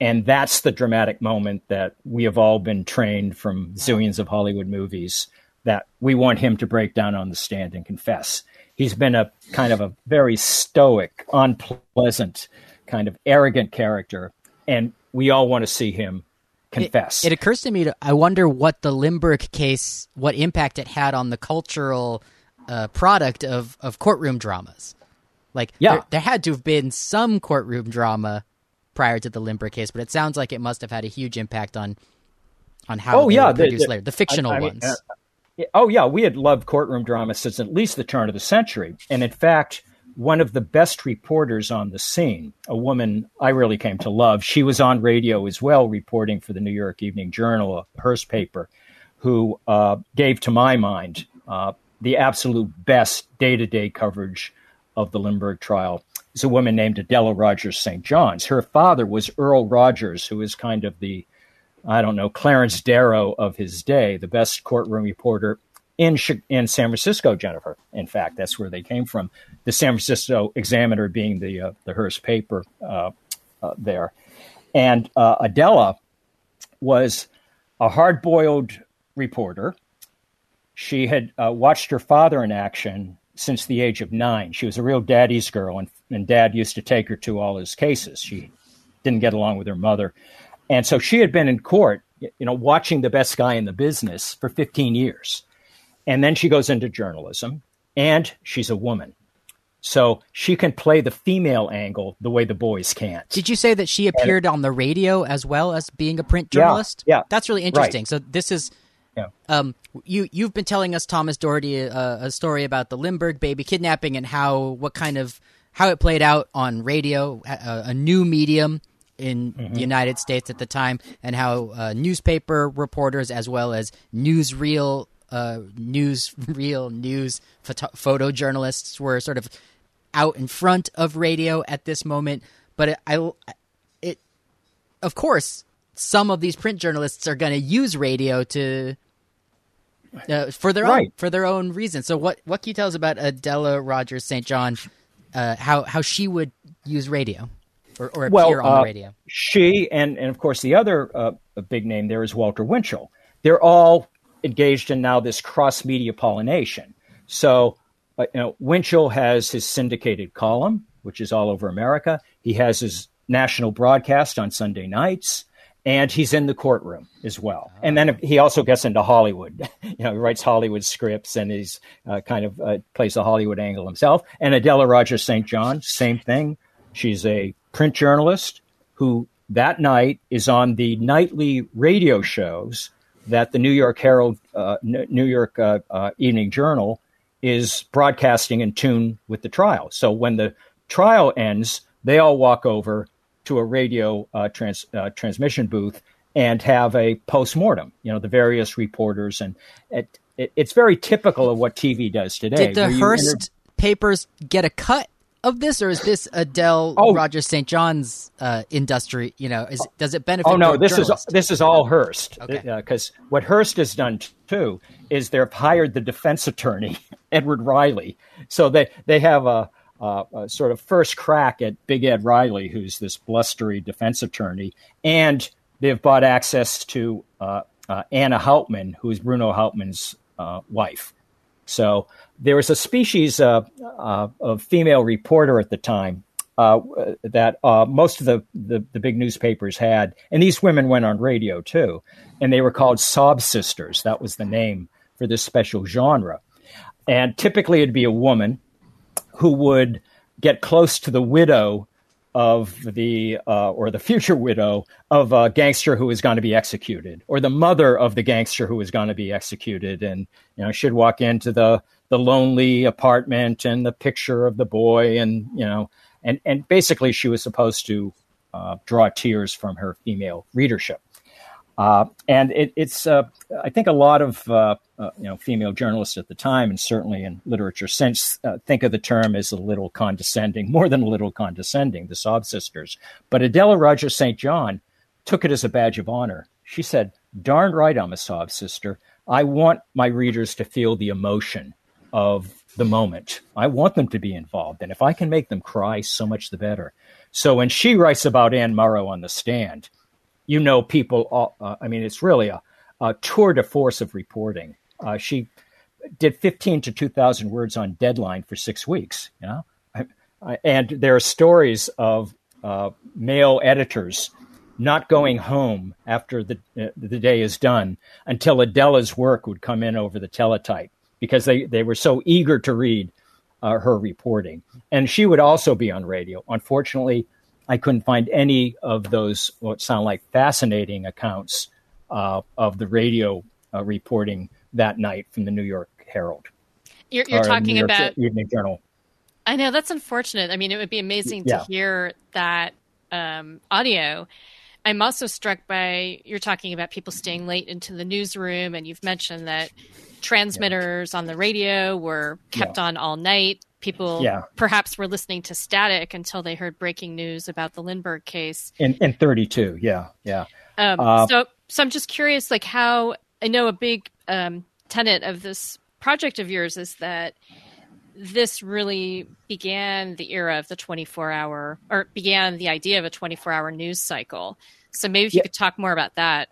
And that's the dramatic moment that we have all been trained from zillions of Hollywood movies that we want him to break down on the stand and confess. He's been a kind of a very stoic, unpleasant, kind of arrogant character, and we all want to see him confess. It, it occurs to me, to, I wonder what the Lindbergh case, what impact it had on the cultural uh, product of, of courtroom dramas. Like, yeah. there, there had to have been some courtroom drama prior to the Lindbergh case, but it sounds like it must have had a huge impact on on how oh, they yeah, were produced the, later, the fictional I, I ones. Mean, uh, Oh, yeah, we had loved courtroom drama since at least the turn of the century. And in fact, one of the best reporters on the scene, a woman I really came to love, she was on radio as well, reporting for the New York Evening Journal, a Hearst paper, who uh, gave, to my mind, uh, the absolute best day-to-day coverage of the Lindbergh trial. It's a woman named Adela Rogers Saint John. Her father was Earl Rogers, who is kind of the I don't know, Clarence Darrow of his day, the best courtroom reporter in in San Francisco, Jennifer. In fact, that's where they came from. The San Francisco Examiner being the uh, the Hearst paper uh, uh, there. And uh, Adela was a hard-boiled reporter. She had uh, watched her father in action since the age of nine. She was a real daddy's girl, and, and Dad used to take her to all his cases. She didn't get along with her mother. And so she had been in court, you know, watching the best guy in the business for fifteen years. And then she goes into journalism, and she's a woman. So she can play the female angle the way the boys can't. Did you say that she appeared and, on the radio as well as being a print journalist? Yeah. yeah That's really interesting. Right. So this is yeah. – um, you, you've been telling us, Thomas Doherty, a, a story about the Lindbergh baby kidnapping and how what kind of – how it played out on radio, a, a new medium – in mm-hmm. the United States at the time, and how uh, newspaper reporters as well as newsreel, uh, newsreel news photo- photojournalists were sort of out in front of radio at this moment. But it, I, it, of course, some of these print journalists are going to use radio to uh, for their right. own for their own reasons. So what what can you tell us about Adela Rogers Saint John? Uh, how how she would use radio? Or, or appear well, on the radio. Uh, she and, and, of course, the other uh, big name there is Walter Winchell. They're all engaged in now this cross-media pollination. So, uh, you know, Winchell has his syndicated column, which is all over America. He has his national broadcast on Sunday nights, and he's in the courtroom as well. Oh. And then he also gets into Hollywood. you know, he writes Hollywood scripts, and he's uh, kind of uh, plays the Hollywood angle himself. And Adela Rogers Saint John, same thing. She's a print journalist who that night is on the nightly radio shows that the New York Herald, uh, New York uh, uh, Evening Journal is broadcasting in tune with the trial. So when the trial ends, they all walk over to a radio uh, trans, uh, transmission booth and have a postmortem, you know, the various reporters. And it, it, it's very typical of what T V does today. Did the Hearst inter- papers get a cut of this, or is this Adele oh. Rogers Saint John's uh, industry? You know, is, does it benefit? Oh no, this is this is all Hearst, because okay. uh, what Hearst has done t- too is they've hired the defense attorney Edward Riley, so they they have a, a, a sort of first crack at Big Ed Riley, who's this blustery defense attorney, and they've bought access to uh, uh, Anna Hauptmann, who is Bruno Hauptmann's uh, wife. So there was a species uh, uh, of female reporter at the time uh, that uh, most of the, the, the big newspapers had. And these women went on radio, too. And they were called sob sisters. That was the name for this special genre. And typically it'd be a woman who would get close to the widow of the uh, or the future widow of a gangster who is going to be executed, or the mother of the gangster who is going to be executed. And, you know, she'd walk into the the lonely apartment and the picture of the boy. And, you know, and, and basically she was supposed to uh, draw tears from her female readership. Uh, and it, it's uh, I think a lot of, uh, uh, you know, female journalists at the time, and certainly in literature since, uh, think of the term as a little condescending, more than a little condescending, the Sob sisters. But Adela Rogers Saint John took it as a badge of honor. She said, darn right, I'm a Sob sister. I want my readers to feel the emotion of the moment. I want them to be involved. And if I can make them cry, so much the better. So when she writes about Anne Morrow on the stand, you know, people, all, uh, I mean, it's really a, a tour de force of reporting. Uh, she did fifteen to two thousand words on deadline for six weeks, you know, I, I, and there are stories of uh, male editors not going home after the uh, the day is done until Adela's work would come in over the teletype because they, they were so eager to read uh, her reporting. And she would also be on radio. Unfortunately, I couldn't find any of those what sound like fascinating accounts uh, of the radio uh, reporting that night from the New York Herald. You're, you're talking about Evening Journal. I know, that's unfortunate. I mean, it would be amazing yeah. to hear that um, audio. I'm also struck by, you're talking about people staying late into the newsroom, and you've mentioned that transmitters yeah. on the radio were kept yeah. on all night. People yeah. perhaps were listening to static until they heard breaking news about the Lindbergh case. In, in thirty-two, yeah, yeah. Um, uh, so, so I'm just curious, like how I know a big um, tenet of this project of yours is that this really began the era of the twenty-four hour, or began the idea of a twenty-four hour news cycle. So maybe if you yeah. could talk more about that.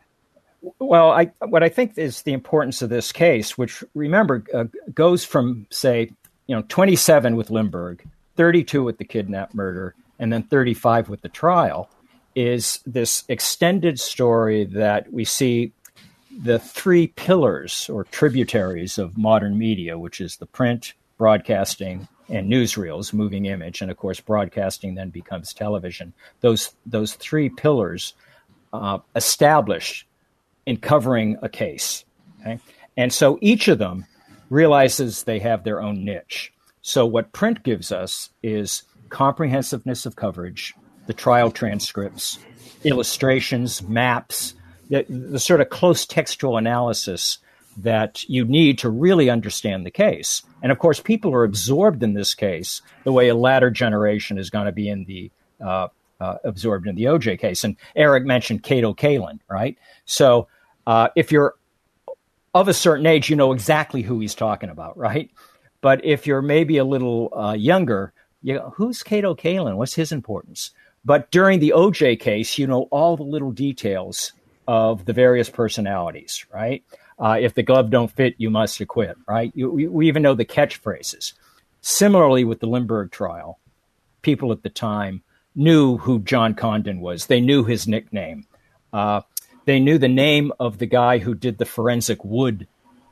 Well, I, what I think is the importance of this case, which remember uh, goes from, say, you know, twenty-seven with Lindbergh, thirty-two with the kidnap murder, and then thirty-five with the trial, is this extended story that we see the three pillars or tributaries of modern media, which is the print, broadcasting, and newsreels, moving image. And of course, broadcasting then becomes television. Those, those three pillars uh, established in covering a case. Okay? And so each of them realizes they have their own niche. So what print gives us is comprehensiveness of coverage, the trial transcripts, illustrations, maps, the, the sort of close textual analysis that you need to really understand the case. And of course, people are absorbed in this case the way a latter generation is going to be in the uh, uh, absorbed in the O J case. And Eric mentioned Cato Kalin, right? So uh, if you're of a certain age, you know exactly who he's talking about, right? But if you're maybe a little uh, younger, you go, who's Cato Kalin? What's his importance? But during the O J case, you know all the little details of the various personalities, right? Uh, if the glove don't fit, you must acquit, right? You, we, we even know the catchphrases. Similarly, with the Lindbergh trial, people at the time knew who John Condon was. They knew his nickname. Uh, They knew the name of the guy who did the forensic wood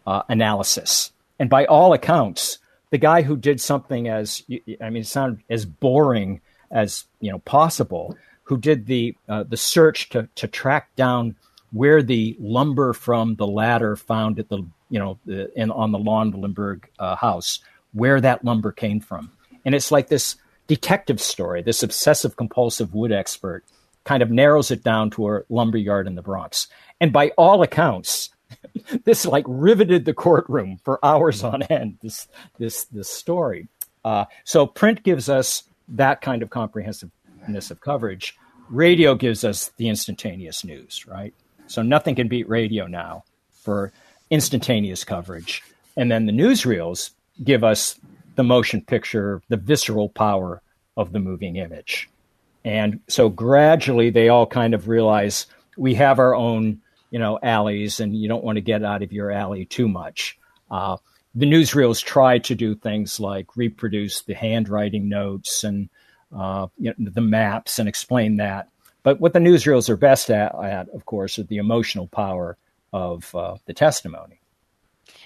uh, analysis. And by all accounts, the guy who did something as, I mean, it sounded as boring as, you know, possible, who did the uh, the search to, to track down where the lumber from the ladder found at the, you know, the, in, on the lawn of the Lindbergh uh, house, where that lumber came from. And it's like this detective story, this obsessive compulsive wood expert kind of narrows it down to a lumberyard in the Bronx. And by all accounts, this like riveted the courtroom for hours on end, this this this story. Uh, so print gives us that kind of comprehensiveness of coverage. Radio gives us the instantaneous news, right? So nothing can beat radio now for instantaneous coverage. And then the newsreels give us the motion picture, the visceral power of the moving image. And so gradually they all kind of realize we have our own, you know, alleys, and you don't want to get out of your alley too much. Uh, the newsreels try to do things like reproduce the handwriting notes and uh, you know, the maps and explain that. But what the newsreels are best at, at of course, is the emotional power of uh, the testimony.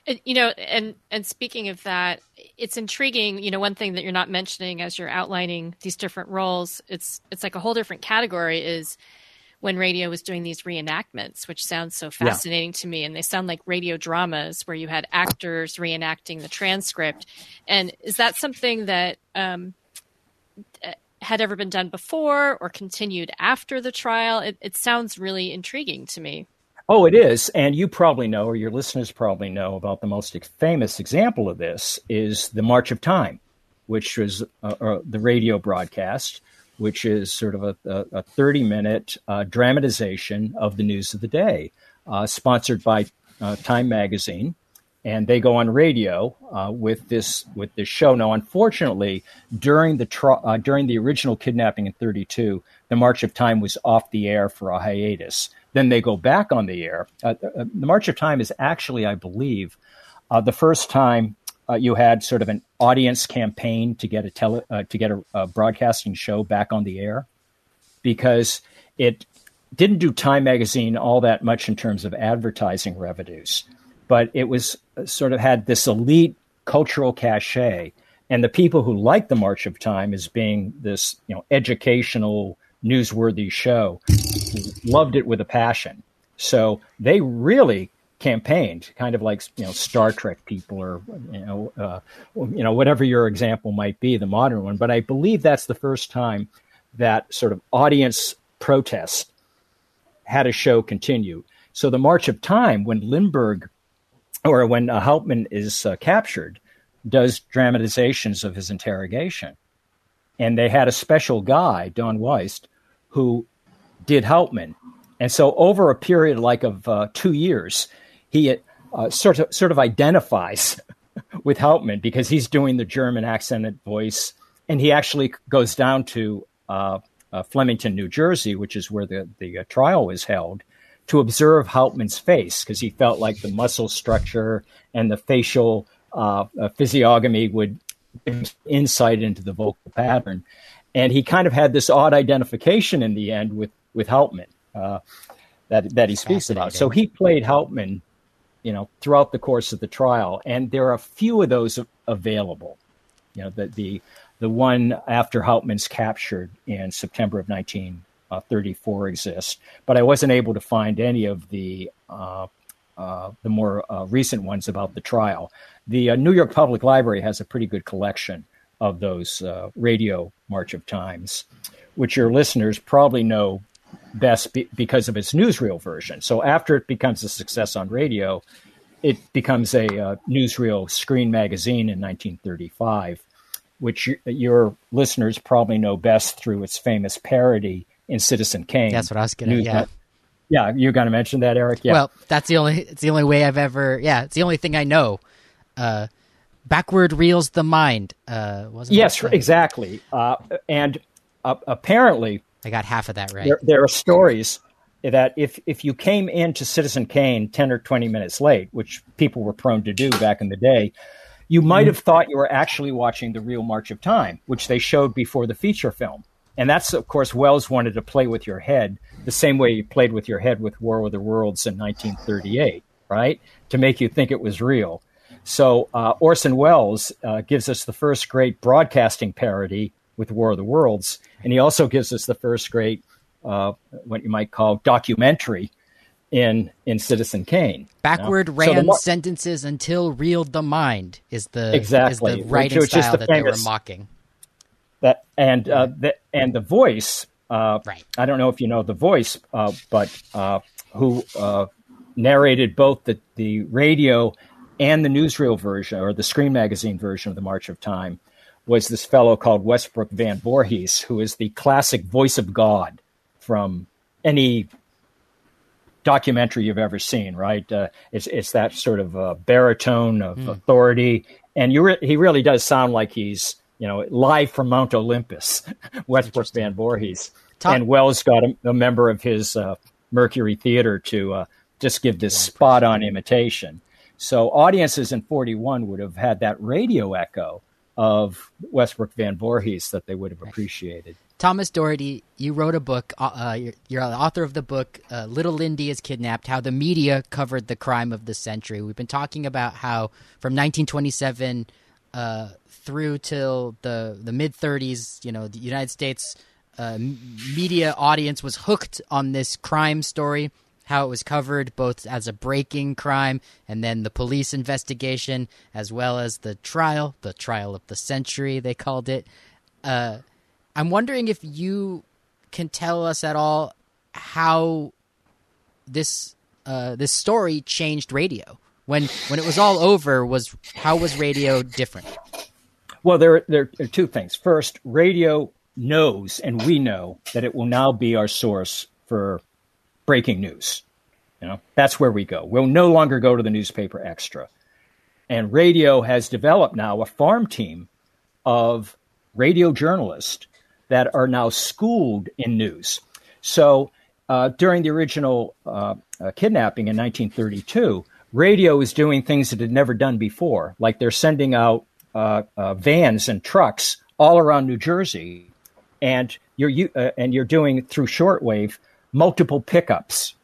And, you know, and, and speaking of that, it's intriguing. You know, one thing that you're not mentioning as you're outlining these different roles, it's it's like a whole different category, is when radio was doing these reenactments, which sounds so fascinating yeah. to me. And they sound like radio dramas where you had actors reenacting the transcript. And is that something that um, had ever been done before or continued after the trial? It, it sounds really intriguing to me. Oh, it is. And you probably know, or your listeners probably know, about the most famous example of this is the March of Time, which was uh, uh, the radio broadcast, which is sort of a, a thirty-minute uh, dramatization of the news of the day, uh, sponsored by uh, Time magazine. And they go on radio uh, with this with this show. Now, unfortunately, during the tr- uh, during the original kidnapping in thirty-two, the March of Time was off the air for a hiatus. Then they go back on the air. Uh, the, the March of Time is actually, I believe, uh, the first time uh, you had sort of an audience campaign to get a tele, uh, to get a, a broadcasting show back on the air, because it didn't do Time magazine all that much in terms of advertising revenues, but it was uh, sort of had this elite cultural cachet, and the people who liked the March of Time as being this, you know, educational, newsworthy show, loved it with a passion. So they really campaigned, kind of like, you know, Star Trek people, or, you know, uh, you know, whatever your example might be, the modern one. But I believe that's the first time that sort of audience protest had a show continue. So the March of Time, when Lindbergh, or when uh, Hauptmann is uh, captured, does dramatizations of his interrogation. And they had a special guy, Don Weist, who did Hauptmann. And so over a period like of uh, two years, he uh, sort of sort of identifies with Hauptmann, because he's doing the German accented voice. And he actually goes down to uh, uh, Flemington, New Jersey, which is where the, the uh, trial was held, to observe Hauptmann's face, because he felt like the muscle structure and the facial uh, uh, physiognomy would insight into the vocal pattern. And he kind of had this odd identification in the end with, with Hauptmann uh, that, that he speaks about. So he played Hauptmann, you know, throughout the course of the trial. And there are a few of those available. You know, the, the, the one after Hauptmann's captured in September of nineteen thirty-four exists, but I wasn't able to find any of the, uh, uh, the more uh, recent ones about the trial. The uh, New York Public Library has a pretty good collection of those uh, radio March of Times, which your listeners probably know best be- because of its newsreel version. So after it becomes a success on radio, it becomes a uh, newsreel screen magazine in nineteen thirty-five, which y- your listeners probably know best through its famous parody in Citizen Kane. That's what I was getting news- at. Yeah, you're going to mention that, Eric? Yeah. Well, that's the only, it's the only way I've ever, yeah, it's the only thing I know. Uh, backward reels the mind. Uh, wasn't yes, that exactly. Uh, and uh, apparently, I got half of that right. There, there are stories that if if you came into Citizen Kane ten or twenty minutes late, which people were prone to do back in the day, you might have thought you were actually watching the real March of Time, which they showed before the feature film. And that's, of course, Wells wanted to play with your head the same way he played with your head with War of the Worlds in nineteen thirty-eight, right? To make you think it was real. So uh, Orson Welles uh, gives us the first great broadcasting parody with War of the Worlds, and he also gives us the first great, uh, what you might call, documentary in in Citizen Kane. Backward you know? ran so the, sentences until reeled the mind is the, exactly. is the writing which, which style the that famous, they were mocking. That and uh, the, and the voice. Uh, right. I don't know if you know the voice, uh, but uh, who uh, narrated both the the radio and the newsreel version, or the screen magazine version of the March of Time, was this fellow called Westbrook Van Voorhees, who is the classic voice of God from any documentary you've ever seen. Right? Uh, it's it's that sort of uh, baritone of mm. authority, and you re- he really does sound like he's, you know, live from Mount Olympus, Westbrook Van Voorhees. Tom. And Wells got a, a member of his uh, Mercury Theater to uh, just give this spot-on imitation. So audiences in forty-one would have had that radio echo of Westbrook Van Voorhees that they would have appreciated. Thomas Doherty, you wrote a book. Uh, you're, you're the author of the book, uh, Little Lindy is Kidnapped, How the Media Covered the Crime of the Century. We've been talking about how from nineteen twenty-seven – uh, through till the the mid thirties, you know, the United States uh, media audience was hooked on this crime story, how it was covered both as a breaking crime and then the police investigation, as well as the trial, the trial of the century, they called it. Uh, I'm wondering if you can tell us at all how this uh, this story changed radio. When when it was all over, was how was radio different? Well, there, there are two things. First, radio knows, and we know, that it will now be our source for breaking news. You know, that's where we go. We'll no longer go to the newspaper extra. And radio has developed now a farm team of radio journalists that are now schooled in news. So uh, during the original uh, uh, kidnapping in nineteen thirty-two, radio is doing things that it had never done before, like they're sending out uh, uh, vans and trucks all around New Jersey, and you're you, uh, and you're doing through shortwave multiple pickups,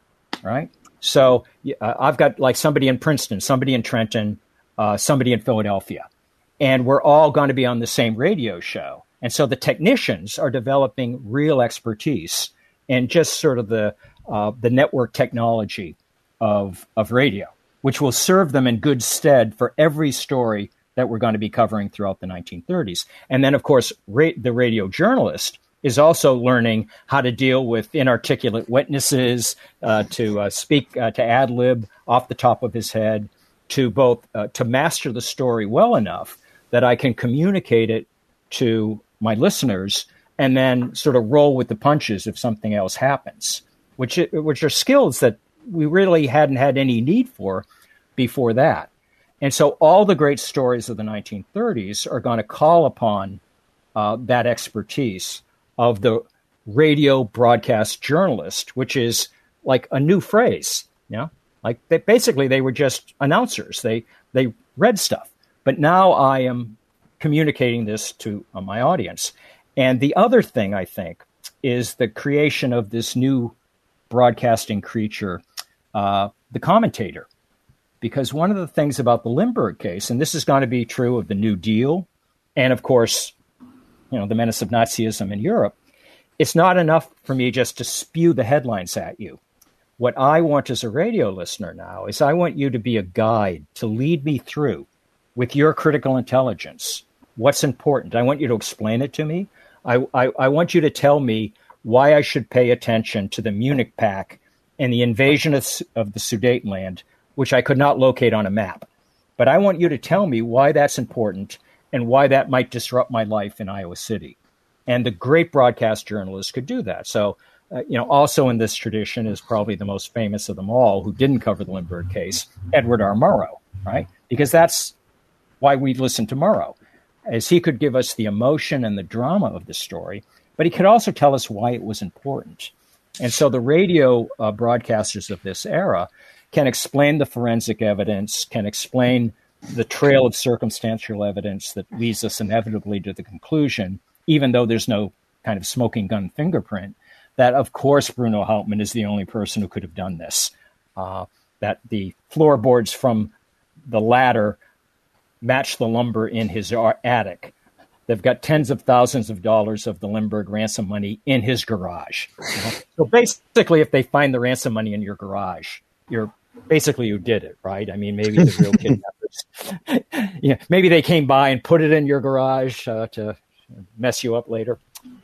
right? So uh, I've got like somebody in Princeton, somebody in Trenton, uh, somebody in Philadelphia, and we're all going to be on the same radio show. And so the technicians are developing real expertise and just sort of the uh, the network technology of of radio, which will serve them in good stead for every story that we're going to be covering throughout the nineteen thirties. And then, of course, ra- the radio journalist is also learning how to deal with inarticulate witnesses, uh, to uh, speak, uh, to ad lib off the top of his head, to both uh, to master the story well enough that I can communicate it to my listeners and then sort of roll with the punches if something else happens, which it, which are skills that we really hadn't had any need for before that. And so all the great stories of the nineteen thirties are going to call upon uh, that expertise of the radio broadcast journalist, which is like a new phrase. You know? Like they, basically they were just announcers. They, they read stuff. But now I am communicating this to uh, my audience. And the other thing, I think, is the creation of this new broadcasting creature, Uh, the commentator, because one of the things about the Lindbergh case, and this is going to be true of the New Deal, and of course, you know, the menace of Nazism in Europe, it's not enough for me just to spew the headlines at you. What I want as a radio listener now is I want you to be a guide, to lead me through with your critical intelligence. What's important? I want you to explain it to me. I, I, I want you to tell me why I should pay attention to the Munich Pact and the invasion of, of the Sudetenland, which I could not locate on a map. But I want you to tell me why that's important and why that might disrupt my life in Iowa City. And the great broadcast journalists could do that. So, uh, you know, also in this tradition is probably the most famous of them all who didn't cover the Lindbergh case, Edward R. Murrow, right? Because that's why we listen to Murrow, as he could give us the emotion and the drama of the story, but he could also tell us why it was important. And so the radio uh, broadcasters of this era can explain the forensic evidence, can explain the trail of circumstantial evidence that leads us inevitably to the conclusion, even though there's no kind of smoking gun fingerprint, that, of course, Bruno Hauptmann is the only person who could have done this, uh, that the floorboards from the ladder match the lumber in his attic. They've got tens of thousands of dollars of the Lindbergh ransom money in his garage. You know? So basically, if they find the ransom money in your garage, you're basically you did it, right? I mean, maybe the real kidnappers, yeah, maybe they came by and put it in your garage uh, to mess you up later.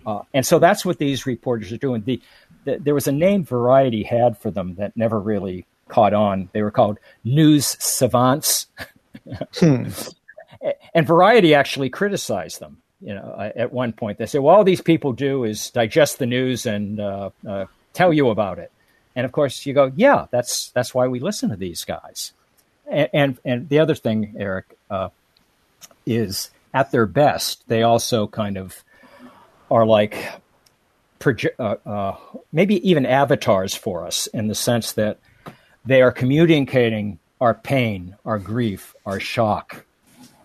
Uh, and so that's what these reporters are doing. The, the, there was a name Variety had for them that never really caught on. They were called news savants. hmm. And Variety actually criticized them, you know, at one point. They said, well, all these people do is digest the news and uh, uh, tell you about it. And, of course, you go, yeah, that's that's why we listen to these guys. And and, and the other thing, Eric, uh, is at their best, they also kind of are like proje- uh, uh, maybe even avatars for us in the sense that they are communicating our pain, our grief, our shock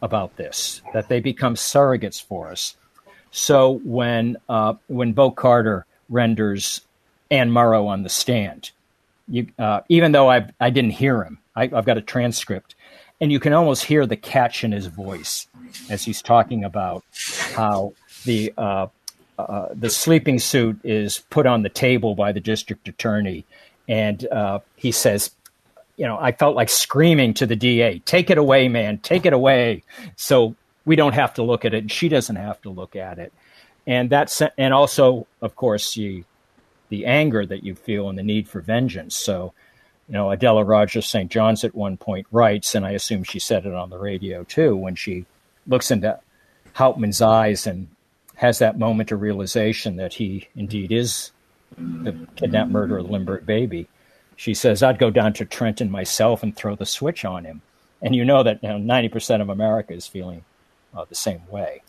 about this, that they become surrogates for us. So when uh, when Bo Carter renders Anne Morrow on the stand, you, uh, even though I've, I didn't hear him, I, I've got a transcript, And you can almost hear the catch in his voice as he's talking about how the uh, uh, the sleeping suit is put on the table by the district attorney. And uh, he says, you know, I felt like screaming to the D A, take it away, man, take it away. So we don't have to look at it. And she doesn't have to look at it. And that's, and also, of course, the, the anger that you feel and the need for vengeance. So, you know, Adela Rogers Saint John's at one point writes, and I assume she said it on the radio too, when she looks into Hauptmann's eyes and has that moment of realization that he indeed is the kidnapped murderer of the Lindbergh baby. She says, I'd go down to Trenton myself and throw the switch on him. And you know that, you know, ninety percent of America is feeling uh, the same way.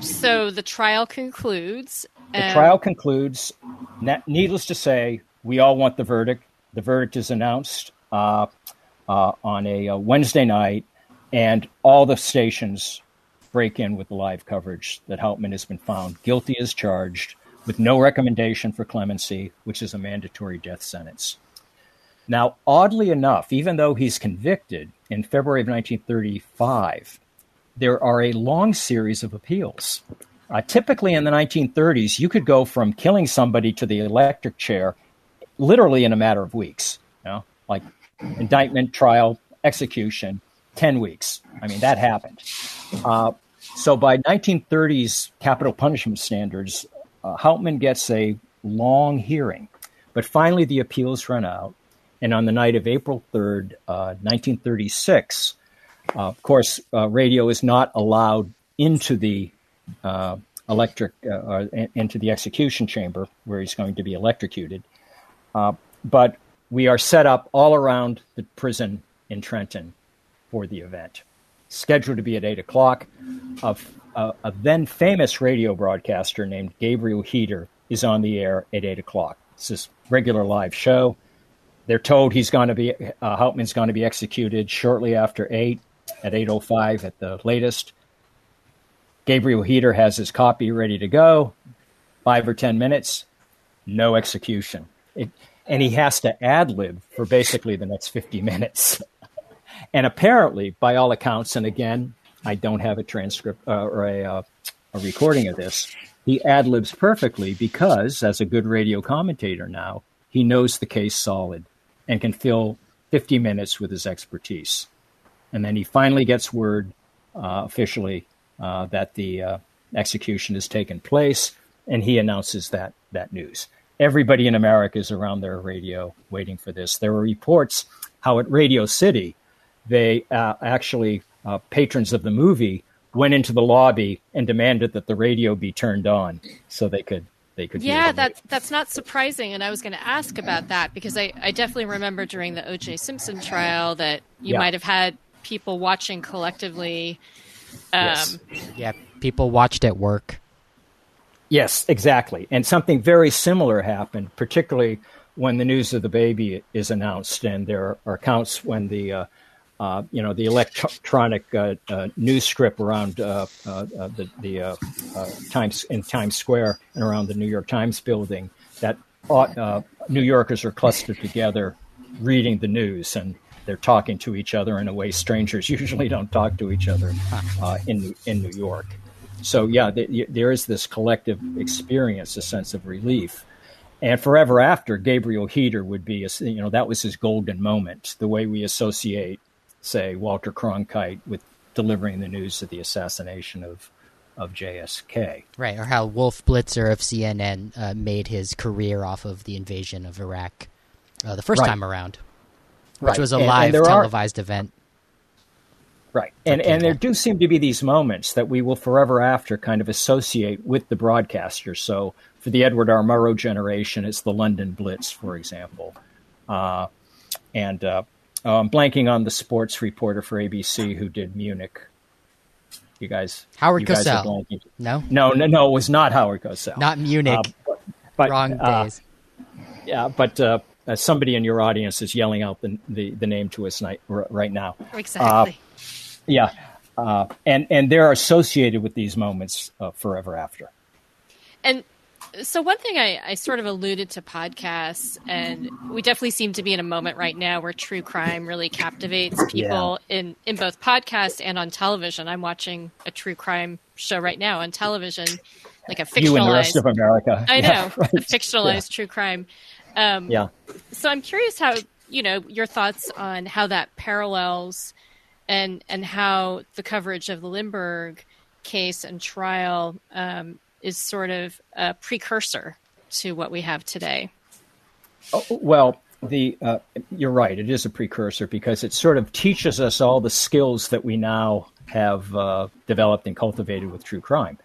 So the trial concludes. And... The trial concludes. Needless to say, we all want the verdict. The verdict is announced uh, uh, on a, a Wednesday night, and all the stations break in with the live coverage that Hauptmann has been found guilty as charged, with no recommendation for clemency, which is a mandatory death sentence. Now, oddly enough, even though he's convicted in February of nineteen thirty-five, there are a long series of appeals. Uh, typically in the nineteen thirties, you could go from killing somebody to the electric chair literally in a matter of weeks, you know, like indictment, trial, execution, ten weeks. I mean, that happened. Uh, so by nineteen thirties capital punishment standards, uh, Hauptmann gets a long hearing. But finally, the appeals run out. And on the night of April third, uh, nineteen thirty-six, uh, of course, uh, radio is not allowed into the uh, electric, uh, uh, into the execution chamber where he's going to be electrocuted. Uh, but we are set up all around the prison in Trenton for the event, scheduled to be at eight o'clock. A, a, a then-famous radio broadcaster named Gabriel Heater is on the air at eight o'clock. It's his regular live show. They're told he's going to be, uh, Hauptmann's going to be executed shortly after eight, at eight oh five at the latest. Gabriel Heater has his copy ready to go. Five or ten minutes, no execution. It, and he has to ad-lib for basically the next fifty minutes. And apparently, by all accounts, and again, I don't have a transcript uh, or a, uh, a recording of this, he ad-libs perfectly because, as a good radio commentator now, he knows the case solid and can fill fifty minutes with his expertise. And then he finally gets word uh, officially uh, that the uh, execution has taken place, and he announces that that news. Everybody in America is around their radio waiting for this. There were reports how at Radio City, they uh, actually, uh, patrons of the movie, went into the lobby and demanded that the radio be turned on so they could they could. Yeah, that's, that's not surprising. And I was going to ask about that because I, I definitely remember during the O J. Simpson trial that you yeah. might have had people watching collectively. Um, yes. Yeah, people watched at work. Yes, exactly. And something very similar happened, particularly when the news of the baby is announced. And there are accounts when the, uh, uh, you know, the electronic uh, uh, news strip around uh, uh, the, the uh, uh, Times in Times Square and around the New York Times building, that uh, New Yorkers are clustered together reading the news, and they're talking to each other in a way strangers usually don't talk to each other uh, in in New York. So, yeah, there is this collective experience, a sense of relief. And forever after, Gabriel Heater would be, you know, that was his golden moment, the way we associate, say, Walter Cronkite with delivering the news of the assassination of, of J S K. Right, or how Wolf Blitzer of C N N uh, made his career off of the invasion of Iraq uh, the first right. time around, which right. was a and, live and televised are... event. Right. And and there do seem to be these moments that we will forever after kind of associate with the broadcaster. So for the Edward R. Murrow generation, it's the London Blitz, for example. Uh, and uh, I'm blanking on the sports reporter for A B C who did Munich. You guys. Howard you guys Cosell. Are blanking. No? No, no, no. It was not Howard Cosell. Not Munich. Uh, but, but, Wrong uh, days. Yeah, but uh, somebody in your audience is yelling out the the, the name to us night, r- right now. Exactly. Uh, Yeah, uh, and, and they're associated with these moments uh, forever after. And So one thing I, I sort of alluded to podcasts, and we definitely seem to be in a moment right now where true crime really captivates people yeah. in, in both podcasts and on television. I'm watching a true crime show right now on television, like a fictionalized. You and the rest of America. I yeah, know, right. a fictionalized yeah. true crime. Um, yeah. So I'm curious how, you know, your thoughts on how that parallels and, and how the coverage of the Lindbergh case and trial um is sort of a precursor to what we have today. Oh, well, the uh, you're right. It is a precursor because it sort of teaches us all the skills that we now have uh, developed and cultivated with true crime.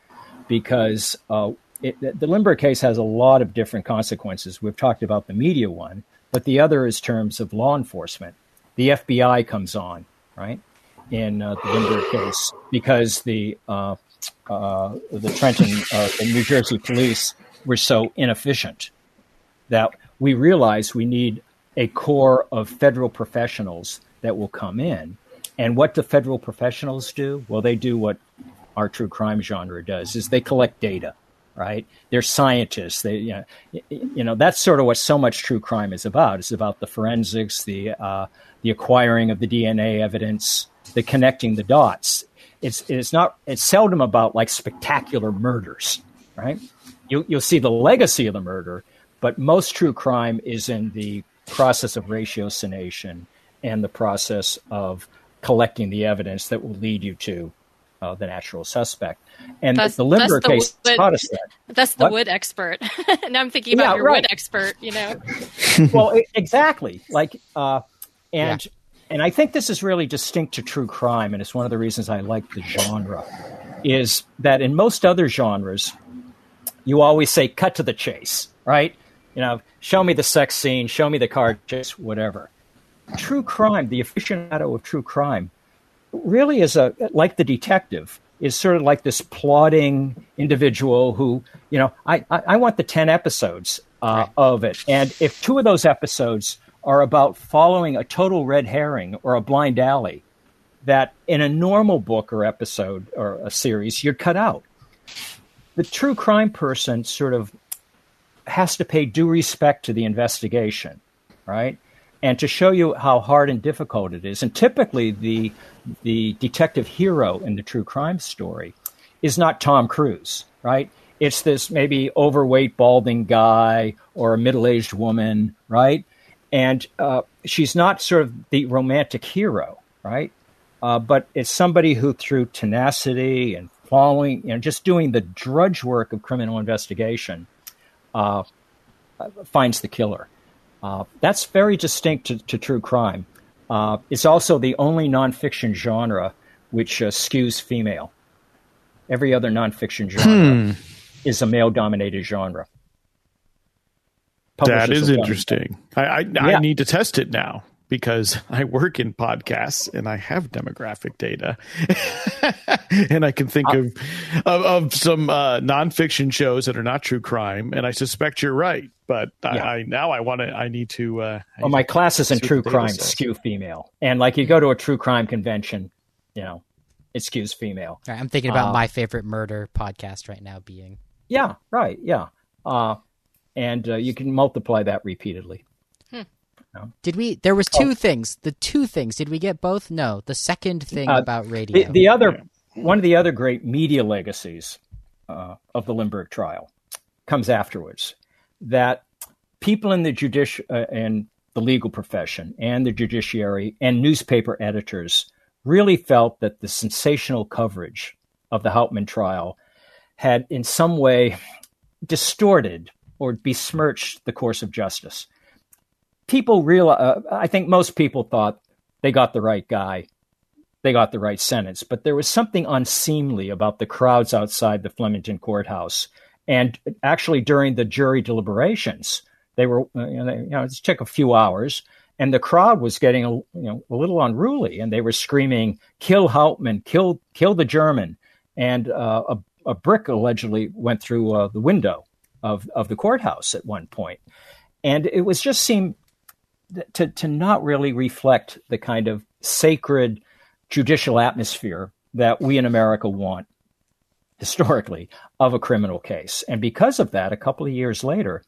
Because uh, it, the Lindbergh case has a lot of different consequences. We've talked about the media one, but the other is terms of law enforcement. The F B I comes on, right, in uh, the Lindbergh case because the uh, Uh, the Trenton, uh, the New Jersey police were so inefficient that we realize we need a core of federal professionals that will come in. And what do federal professionals do? Well, they do what our true crime genre does, is they collect data, right? They're scientists. They, you know, you know that's sort of what so much true crime is about. It's about the forensics, the uh, the acquiring of the D N A evidence, the connecting the dots. It's it's not it's seldom about like spectacular murders, right? You'll you'll see the legacy of the murder, but most true crime is in the process of ratiocination and the process of collecting the evidence that will lead you to uh, the natural suspect. And that's, the Lindbergh case taught us that. That's the what? wood expert. Now I'm thinking about yeah, your right. wood expert. You know, well, it, exactly. Like uh, and. Yeah. And I think this is really distinct to true crime, and it's one of the reasons I like the genre, is that in most other genres, you always say, cut to the chase, right? You know, show me the sex scene, show me the car chase, whatever. True crime, the aficionado of true crime, really is a, like the detective, is sort of like this plodding individual who, you know, I, I, I want the ten episodes uh, right. of it. And if two of those episodes are about following a total red herring or a blind alley that in a normal book or episode or a series, you're cut out. The true crime person sort of has to pay due respect to the investigation, right? And to show you how hard and difficult it is. And typically the, the detective hero in the true crime story is not Tom Cruise, right? It's this maybe overweight, balding guy or a middle-aged woman, right? And uh, she's not sort of the romantic hero, right? Uh, but it's somebody who, through tenacity and following, you know, just doing the drudge work of criminal investigation, uh, finds the killer. Uh, that's very distinct to, to true crime. Uh, it's also the only nonfiction genre which uh, skews female. Every other nonfiction genre hmm. is a male-dominated genre. That is interesting. I I, yeah. I need to test it now because I work in podcasts and I have demographic data, and I can think uh, of, of of some uh, nonfiction shows that are not true crime. And I suspect you're right, but yeah. I, I now I want to. I need to. Uh, well, my classes in true crime skew female, and like you go to a true crime convention, you know, it skews female. Right, I'm thinking about uh, my favorite murder podcast right now being. Yeah. Right. Yeah. Uh, And uh, you can multiply that repeatedly. Hmm. No? Did we? There was two oh. things. The two things. Did we get both? No. The second thing uh, about radio. The, the other one of the other great media legacies uh, of the Lindbergh trial comes afterwards. That people in the judici- uh, and the legal profession and the judiciary and newspaper editors really felt that the sensational coverage of the Hauptmann trial had, in some way, distorted or besmirched the course of justice. People real, uh, I think most people thought they got the right guy, they got the right sentence, but there was something unseemly about the crowds outside the Flemington courthouse. And actually during the jury deliberations, they were, you know, they, you know it took a few hours and the crowd was getting a, you know, a little unruly and they were screaming, kill Hauptmann, kill, kill the German. And uh, a, a brick allegedly went through uh, the window of of the courthouse at one point. And it was just seemed to, to not really reflect the kind of sacred judicial atmosphere that we in America want. historically, of a criminal case. And because of that, a couple of years later,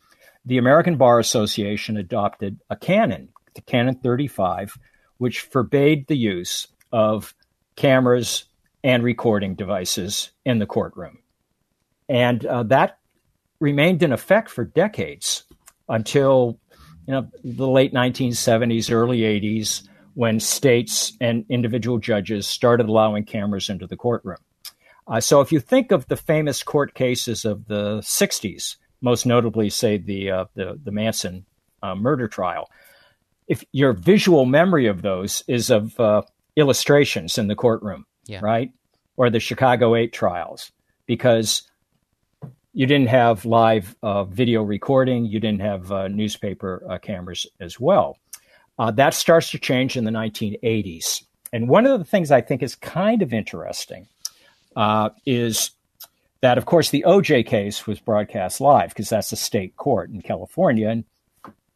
the American Bar Association adopted a canon, the Canon thirty-five, which forbade the use of cameras and recording devices in the courtroom. And uh, that remained in effect for decades until, you know, the late nineteen seventies, early eighties, when states and individual judges started allowing cameras into the courtroom. Uh, so if you think of the famous court cases of the sixties, most notably, say, the uh, the, the Manson uh, murder trial, if your visual memory of those is of uh, illustrations in the courtroom, yeah. right? Or the Chicago eight trials, because you didn't have live uh, video recording. You didn't have uh, newspaper uh, cameras as well. Uh, that starts to change in the nineteen eighties. And one of the things I think is kind of interesting uh, is that, of course, the O J case was broadcast live because that's a state court in California, and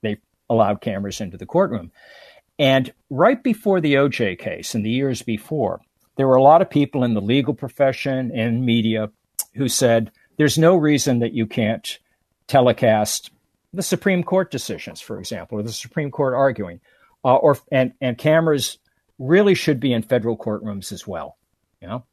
they allowed cameras into the courtroom. And right before the O J case, in the years before, there were a lot of people in the legal profession and media who said, there's no reason that you can't telecast the Supreme Court decisions, for example, or the Supreme Court arguing, uh, or and and cameras really should be in federal courtrooms as well, you know.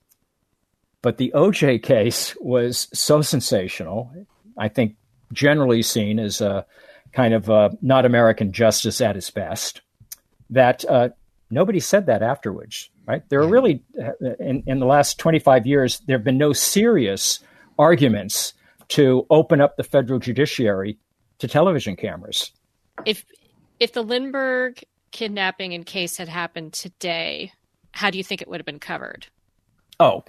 But the O J case was so sensational, I think, generally seen as a kind of a not American justice at its best, that uh, nobody said that afterwards. Right? There are really in in the last twenty-five years, there have been no serious arguments to open up the federal judiciary to television cameras. If if the Lindbergh kidnapping and case had happened today, how do you think it would have been covered? Oh,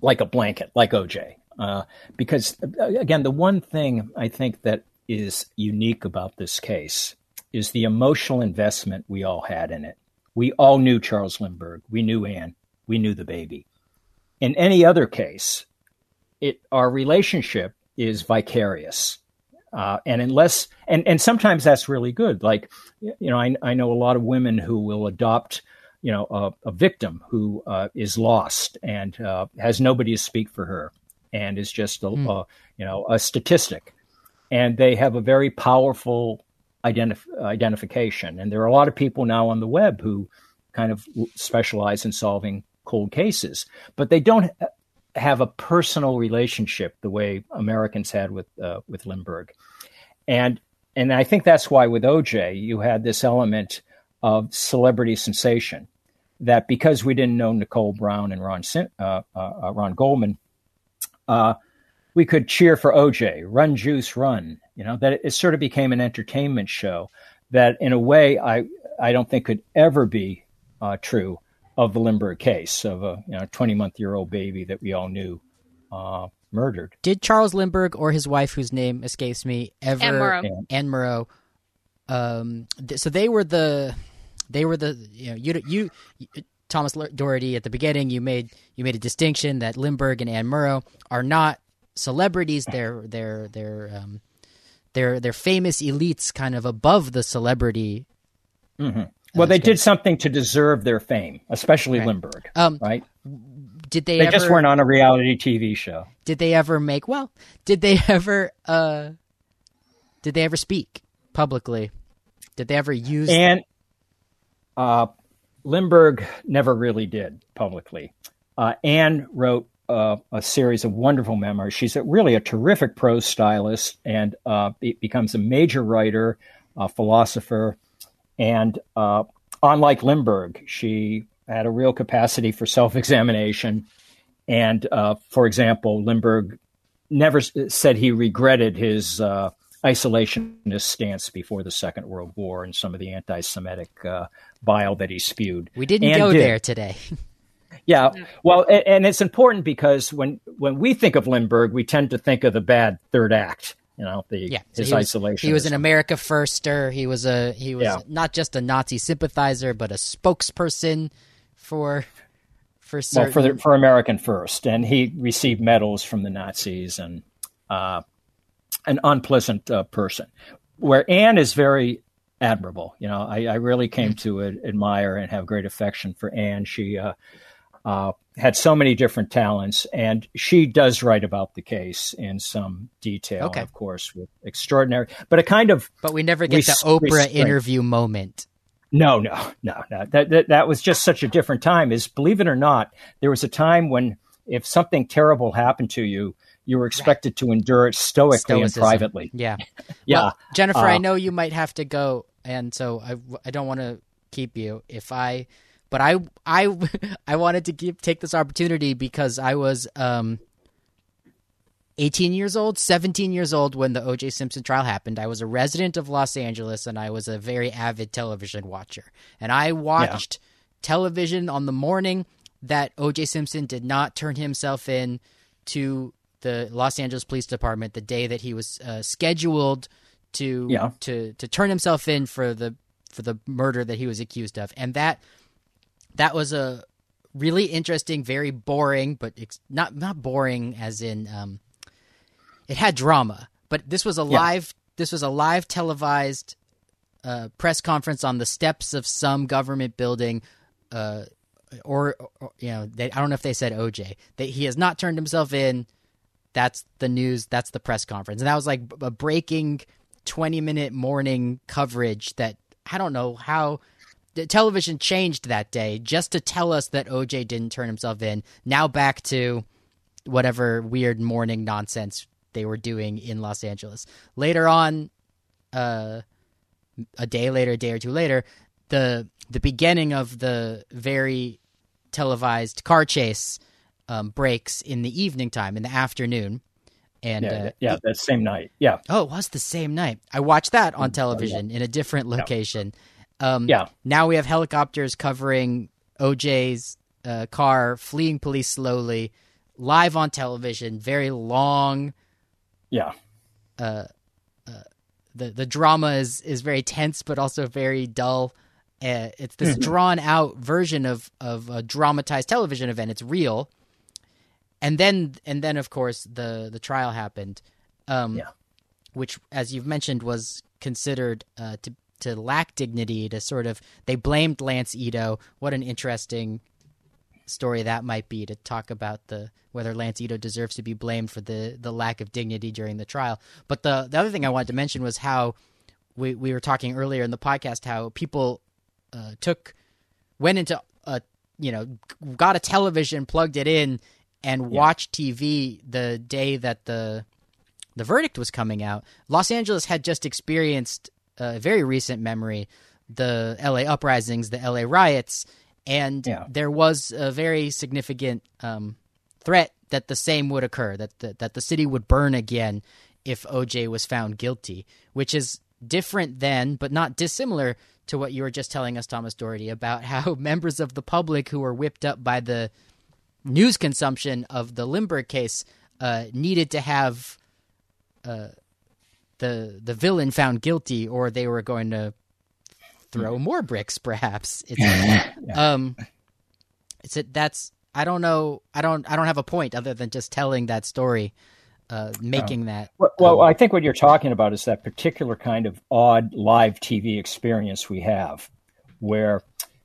like a blanket, like O J. Uh, because, again, the one thing I think that is unique about this case is the emotional investment we all had in it. We all knew Charles Lindbergh. We knew Anne. We knew the baby. In any other case, It, our relationship is vicarious. Uh, and unless, and, and sometimes that's really good. Like, you know, I, I know a lot of women who will adopt, you know, a, a victim who uh, is lost and uh, has nobody to speak for her and is just, a, mm. a, you know, a statistic. And they have a very powerful identif- identification. And there are a lot of people now on the web who kind of specialize in solving cold cases, but they don't have a personal relationship the way Americans had with uh, with Lindbergh. And and I think that's why with O J, you had this element of celebrity sensation that because we didn't know Nicole Brown and Ron uh, uh, Ron Goldman, uh, we could cheer for O J, run, juice, run, you know, that it sort of became an entertainment show that in a way I, I don't think could ever be uh, true of the Lindbergh case, of a you know, twenty-month-year-old baby that we all knew uh, murdered. Did Charles Lindbergh or his wife, whose name escapes me, ever Anne Morrow? Anne Morrow. Um, th- so they were the, they were the you know you you, you Thomas Doherty at the beginning. You made you made a distinction that Lindbergh and Anne Morrow are not celebrities. They're they're they're um, they're they're famous elites, kind of above the celebrity. Mm-hmm. Well, they did something to deserve their fame, especially right. Lindbergh, um, right? Did they? They ever, just weren't on a reality T V show. Did they ever make? Well, did they ever? Uh, did they ever speak publicly? Did they ever use? And uh, Lindbergh never really did publicly. Uh, Anne wrote uh, a series of wonderful memoirs. She's a, really a terrific prose stylist and uh, be- becomes a major writer, a philosopher. And uh, unlike Lindbergh, she had a real capacity for self-examination. And, uh, for example, Lindbergh never s- said he regretted his uh, isolationist stance before the Second World War and some of the anti-Semitic uh, bile that he spewed. We didn't go did. there today. Yeah. Well, and, and it's important because when, when we think of Lindbergh, we tend to think of the bad third act. You know, the, yeah. so his he was, isolation. He was an America firster. He was a he was yeah. not just a Nazi sympathizer, but a spokesperson for for certain... well, for the, for American First, and he received medals from the Nazis and uh, an unpleasant uh, person. Where Anne is very admirable. You know, I, I really came to admire and have great affection for Anne. She uh, uh, had so many different talents. And she does write about the case in some detail, okay. of course, with extraordinary, but a kind of, but we never get res- the Oprah restraint. interview moment. No, no, no, no. That, that that was just such a different time. Is believe it or not, there was a time when if something terrible happened to you, you were expected to endure it stoically Stoicism. and privately. Yeah, yeah. Well, Jennifer, uh, I know you might have to go, and so I, I don't want to keep you. If I, but I I I wanted to keep, take this opportunity because I was um, eighteen years old, seventeen years old when the O J. Simpson trial happened. I was a resident of Los Angeles, and I was a very avid television watcher. And I watched yeah. television on the morning that O J. Simpson did not turn himself in to the Los Angeles Police Department the day that he was uh, scheduled to, yeah. to to turn himself in for the for the murder that he was accused of. And that that was a really interesting, very boring, but ex- not not boring as in um, – it had drama, but this was a live yeah. this was a live televised uh, press conference on the steps of some government building, uh, or, or you know they, I don't know if they said O J. They, he has not turned himself in. That's the news. That's the press conference, and that was like a breaking twenty minute morning coverage that I don't know how. The television changed that day just to tell us that O J didn't turn himself in. Now back to whatever weird morning nonsense they were doing in Los Angeles. Later on, uh, a day later, a day or two later, the the beginning of the very televised car chase um, breaks in the evening time, in the afternoon. And yeah, uh, yeah, that same night. Yeah. Oh, it was the same night. I watched that on television oh, yeah. in a different location. Yeah. Um, yeah. Now we have helicopters covering O J's uh, car, fleeing police slowly, live on television, very long. Yeah, uh, uh, the the drama is, is very tense, but also very dull. Uh, it's this mm-hmm. drawn out version of of a dramatized television event. It's real, and then and then of course the the trial happened, um, yeah. which, as you've mentioned, was considered uh, to to lack dignity. To sort of they blamed Lance Ito. What an interesting story that might be to talk about the whether Lance Ito deserves to be blamed for the the lack of dignity during the trial. But the the other thing I wanted to mention was how we, we were talking earlier in the podcast how people uh, took went into a you know got a television, plugged it in, and watched yeah. T V the day that the the verdict was coming out. Los Angeles had just experienced a very recent memory, the L A uprisings, the L A riots. And yeah. there was a very significant um, threat that the same would occur, that the, that the city would burn again if O J was found guilty, which is different than, but not dissimilar to what you were just telling us, Thomas Doherty, about how members of the public who were whipped up by the news consumption of the Lindbergh case uh, needed to have uh, the the villain found guilty, or they were going to throw more bricks, perhaps. It's, yeah. Um, it's it. That's. I don't know. I don't. I don't have a point other than just telling that story, uh, making oh. that. Well, well um, I think what you're talking about is that particular kind of odd live T V experience we have, where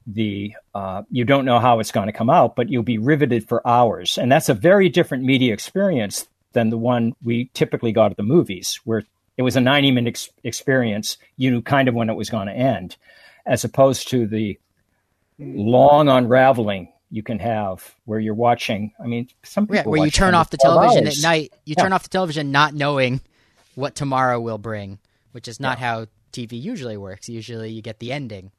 the uh, you don't know how it's going to come out, but you'll be riveted for hours, and that's a very different media experience than the one we typically got at the movies, where it was a ninety minute ex- experience. You knew kind of when it was going to end, as opposed to the long unraveling you can have where you're watching. I mean, some people yeah, where you turn off the television hours. at night, you yeah. turn off the television, not knowing what tomorrow will bring, which is not yeah. how T V usually works. Usually you get the ending.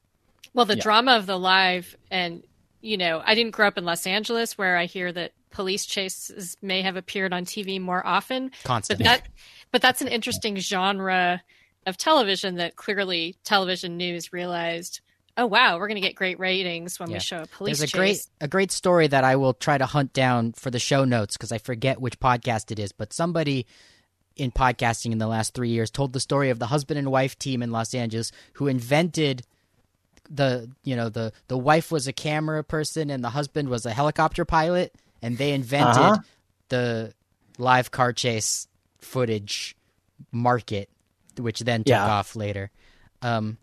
Well, the yeah. drama of the live, and, you know, I didn't grow up in Los Angeles where I hear that police chases may have appeared on T V more often. Constantly. But that, But that's an interesting genre of television that clearly television news realized, oh, wow, we're going to get great ratings when yeah. we show a police There's a chase. Great, a great story that I will try to hunt down for the show notes because I forget which podcast it is. But somebody in podcasting in the last three years told the story of the husband and wife team in Los Angeles who invented the, you know, the, the wife was a camera person and the husband was a helicopter pilot. And they invented uh-huh. the live car chase footage market, which then took yeah. off later. Um,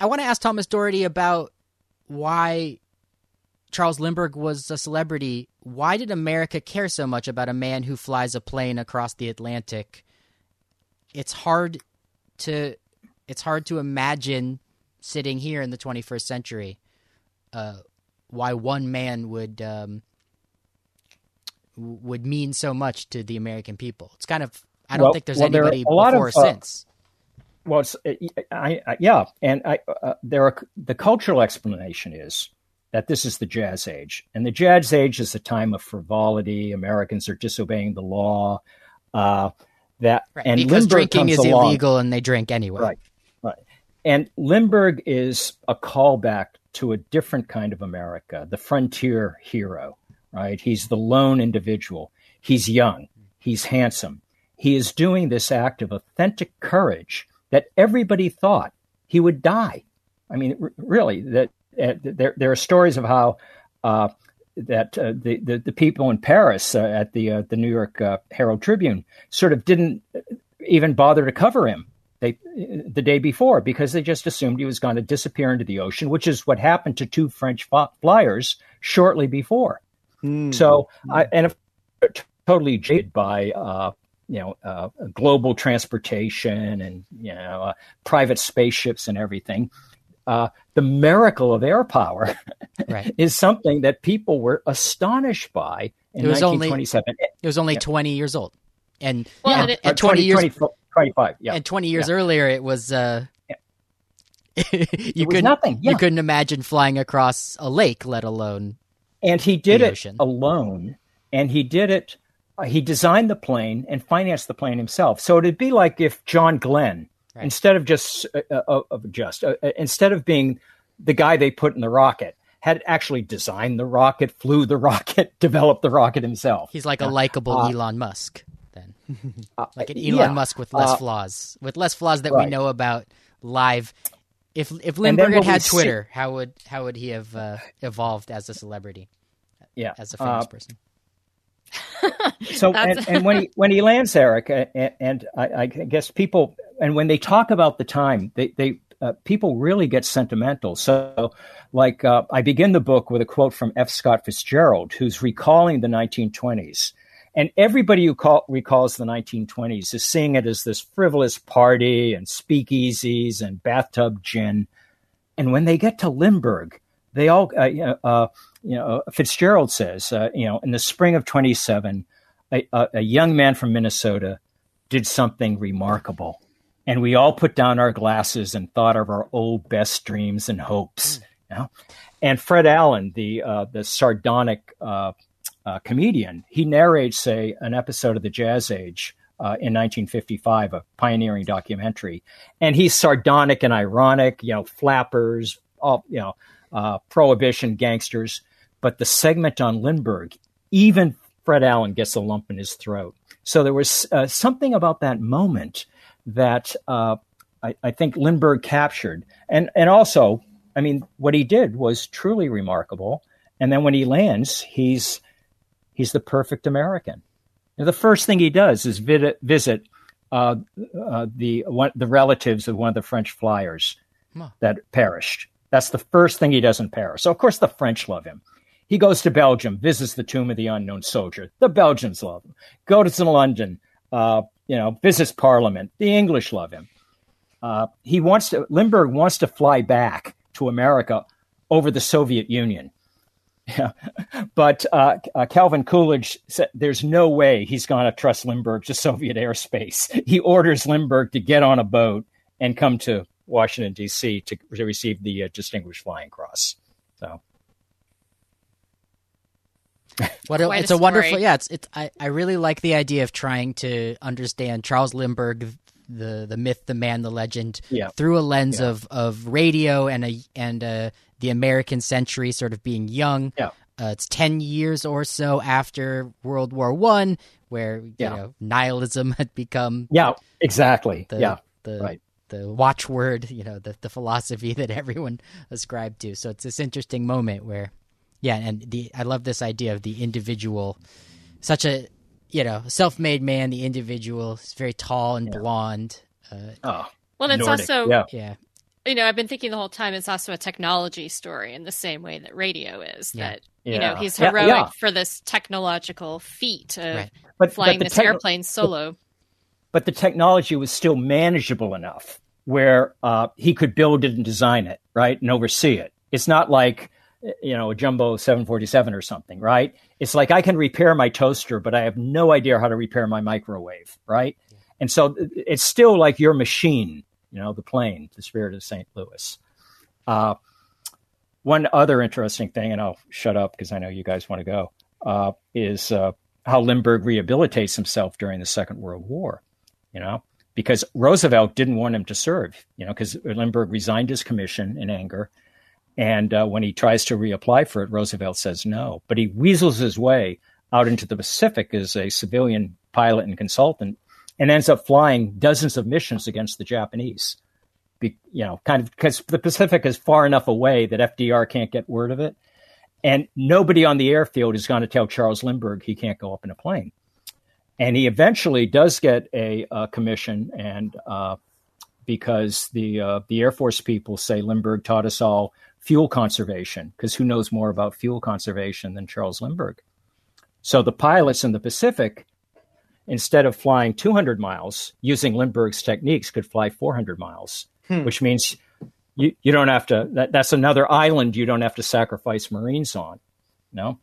I want to ask Thomas Doherty about why Charles Lindbergh was a celebrity, why did America care so much about a man who flies a plane across the Atlantic? It's hard to it's hard to imagine sitting here in the twenty-first century uh, why one man would um, would mean so much to the American people. It's kind of I don't well, think there's well, anybody there before or uh, since. Well, it's, I, I, yeah, and I, uh, there are, the cultural explanation is that this is the Jazz Age. And the Jazz Age is a time of frivolity. Americans are disobeying the law. Uh, that right, and because Lindbergh drinking is along, illegal and they drink anyway. Right, right. And Lindbergh is a callback to a different kind of America, the frontier hero, right? He's the lone individual. He's young. He's handsome. He is doing this act of authentic courage that everybody thought he would die. I mean, r- really, that Uh, there, there are stories of how uh, that uh, the, the the people in Paris uh, at the uh, the New York uh, Herald Tribune sort of didn't even bother to cover him they, the day before because they just assumed he was going to disappear into the ocean, which is what happened to two French flyers shortly before. Mm. So, I, and I'm totally jaded by uh, you know uh, global transportation and you know uh, private spaceships and everything. Uh, the miracle of air power right. is something that people were astonished by in it was nineteen twenty-seven. Only, it was only yeah. twenty years old. And, well, yeah, and, it, and twenty, twenty years twenty-five, yeah. And twenty years yeah. earlier it was uh yeah. you it was couldn't nothing. Yeah. You couldn't imagine flying across a lake, let alone And he did it ocean. alone and he did it uh, he designed the plane and financed the plane himself. So it'd be like if John Glenn Right. Instead of just uh, of just uh, instead of being the guy they put in the rocket, had actually designed the rocket, flew the rocket, developed the rocket himself. He's like yeah. a likable uh, Elon Musk, then, like an Elon yeah. Musk with less uh, flaws, with less flaws that right. we know about live. If if Lindbergh had had Twitter, see- how would how would he have uh, evolved as a celebrity? Yeah, as a famous uh, person. So and, and when he when he lands, Eric, and, and I, I guess people, and when they talk about the time, they they uh, people really get sentimental. So, like uh, I begin the book with a quote from F. Scott Fitzgerald, who's recalling the nineteen twenties, and everybody who call, recalls the nineteen twenties is seeing it as this frivolous party and speakeasies and bathtub gin, and when they get to Lindbergh, they all uh, uh, you know Fitzgerald says uh, you know in the spring of twenty-seven. A, a young man from Minnesota did something remarkable. And we all put down our glasses and thought of our old best dreams and hopes. You know? And Fred Allen, the uh, the sardonic uh, uh, comedian, he narrates, say, an episode of The Jazz Age uh, in nineteen fifty-five, a pioneering documentary. And he's sardonic and ironic, you know, flappers, all, you know, uh, prohibition gangsters. But the segment on Lindbergh, even Fred Allen gets a lump in his throat. So there was uh, something about that moment that uh, I, I think Lindbergh captured. And and also, I mean, what he did was truly remarkable. And then when he lands, he's he's the perfect American. And the first thing he does is vid- visit uh, uh, the one, the relatives of one of the French flyers huh. that perished. That's the first thing he does in Paris. So, of course, the French love him. He goes to Belgium, visits the Tomb of the Unknown Soldier. The Belgians love him. Goes to London, uh, you know, visits Parliament. The English love him. Uh, he wants to. Lindbergh wants to fly back to America over the Soviet Union, yeah. but uh, uh, Calvin Coolidge said, "There's no way he's going to trust Lindbergh to Soviet airspace." He orders Lindbergh to get on a boat and come to Washington D C to, to receive the uh, Distinguished Flying Cross. So. What a, it's a, a wonderful, yeah. It's it's. I, I really like the idea of trying to understand Charles Lindbergh, the the myth, the man, the legend, yeah. through a lens yeah. of, of radio and a and a, the American century, sort of being young. Yeah. Uh, it's ten years or so after World War One, where you yeah. know nihilism had become yeah exactly the, yeah the, right. the watchword, you know, the the philosophy that everyone ascribed to. So it's this interesting moment where. Yeah, and the I love this idea of the individual, such a you know self-made man. The individual is very tall and yeah. blonde. Uh, oh, well, it's Nordic. also yeah. yeah. you know, I've been thinking the whole time it's also a technology story in the same way that radio is. Yeah. That, yeah. you know, he's heroic yeah, yeah. for this technological feat of right. but, flying but this te- airplane solo. But the technology was still manageable enough where uh, he could build it and design it, right, and oversee it. It's not like, you know, a jumbo seven forty-seven or something, right? It's like, I can repair my toaster, but I have no idea how to repair my microwave, right? And so it's still like your machine, you know, the plane, the Spirit of Saint Louis. Uh, one other interesting thing, and I'll shut up because I know you guys want to go, uh, is uh, how Lindbergh rehabilitates himself during the Second World War, you know, because Roosevelt didn't want him to serve, you know, because Lindbergh resigned his commission in anger. And uh, when he tries to reapply for it, Roosevelt says no. But he weasels his way out into the Pacific as a civilian pilot and consultant, and ends up flying dozens of missions against the Japanese. Be, you know, kind of because the Pacific is far enough away that F D R can't get word of it, and nobody on the airfield is going to tell Charles Lindbergh he can't go up in a plane. And he eventually does get a, a commission, and uh, because the uh, the Air Force people say Lindbergh taught us all fuel conservation, because who knows more about fuel conservation than Charles Lindbergh? So the pilots in the Pacific, instead of flying two hundred miles, using Lindbergh's techniques, could fly four hundred miles, hmm. which means you, you don't have to, that, that's another island you don't have to sacrifice Marines on, you know?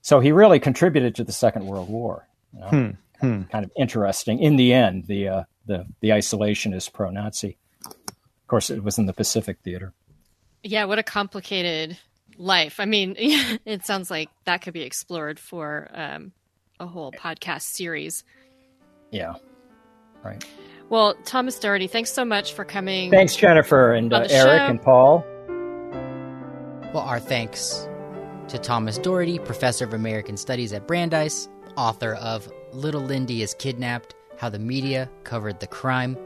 So he really contributed to the Second World War, you know? hmm. Hmm. Kind of interesting. In the end, the, uh, the, the isolationist pro-Nazi. Of course, it was in the Pacific Theater. Yeah, what a complicated life. I mean, it sounds like that could be explored for um, a whole podcast series. Yeah, right. Well, Thomas Doherty, thanks so much for coming. Thanks, Jennifer and uh, Eric show. and Paul. Well, our thanks to Thomas Doherty, professor of American Studies at Brandeis, author of Little Lindy is Kidnapped, How the Media Covered the Crime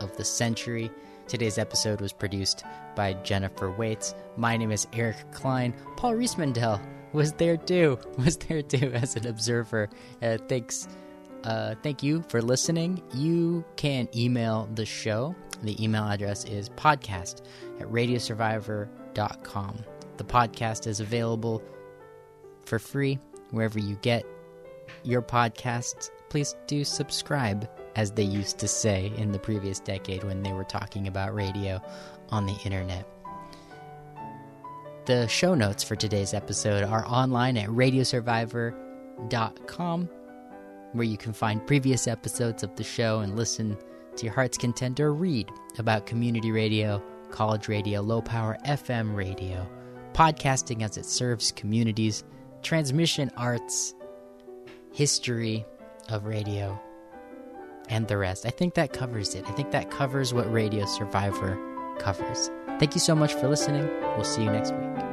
of the Century. Today's episode was produced by Jennifer Waits. My name is Eric Klein. Paul Reismandel was there too, was there too as an observer. Uh, thanks, uh, thank you for listening. You can email the show. The email address is podcast at radiosurvivor dot com. The podcast is available for free wherever you get your podcasts. Please do subscribe, as they used to say in the previous decade when they were talking about radio on the internet. The show notes for today's episode are online at radiosurvivor dot com, where you can find previous episodes of the show and listen to your heart's content, or read about community radio, college radio, low-power F M radio, podcasting as it serves communities, transmission arts, history of radio, and the rest. I think that covers it. I think that covers what Radio Survivor covers. Thank you so much for listening. We'll see you next week.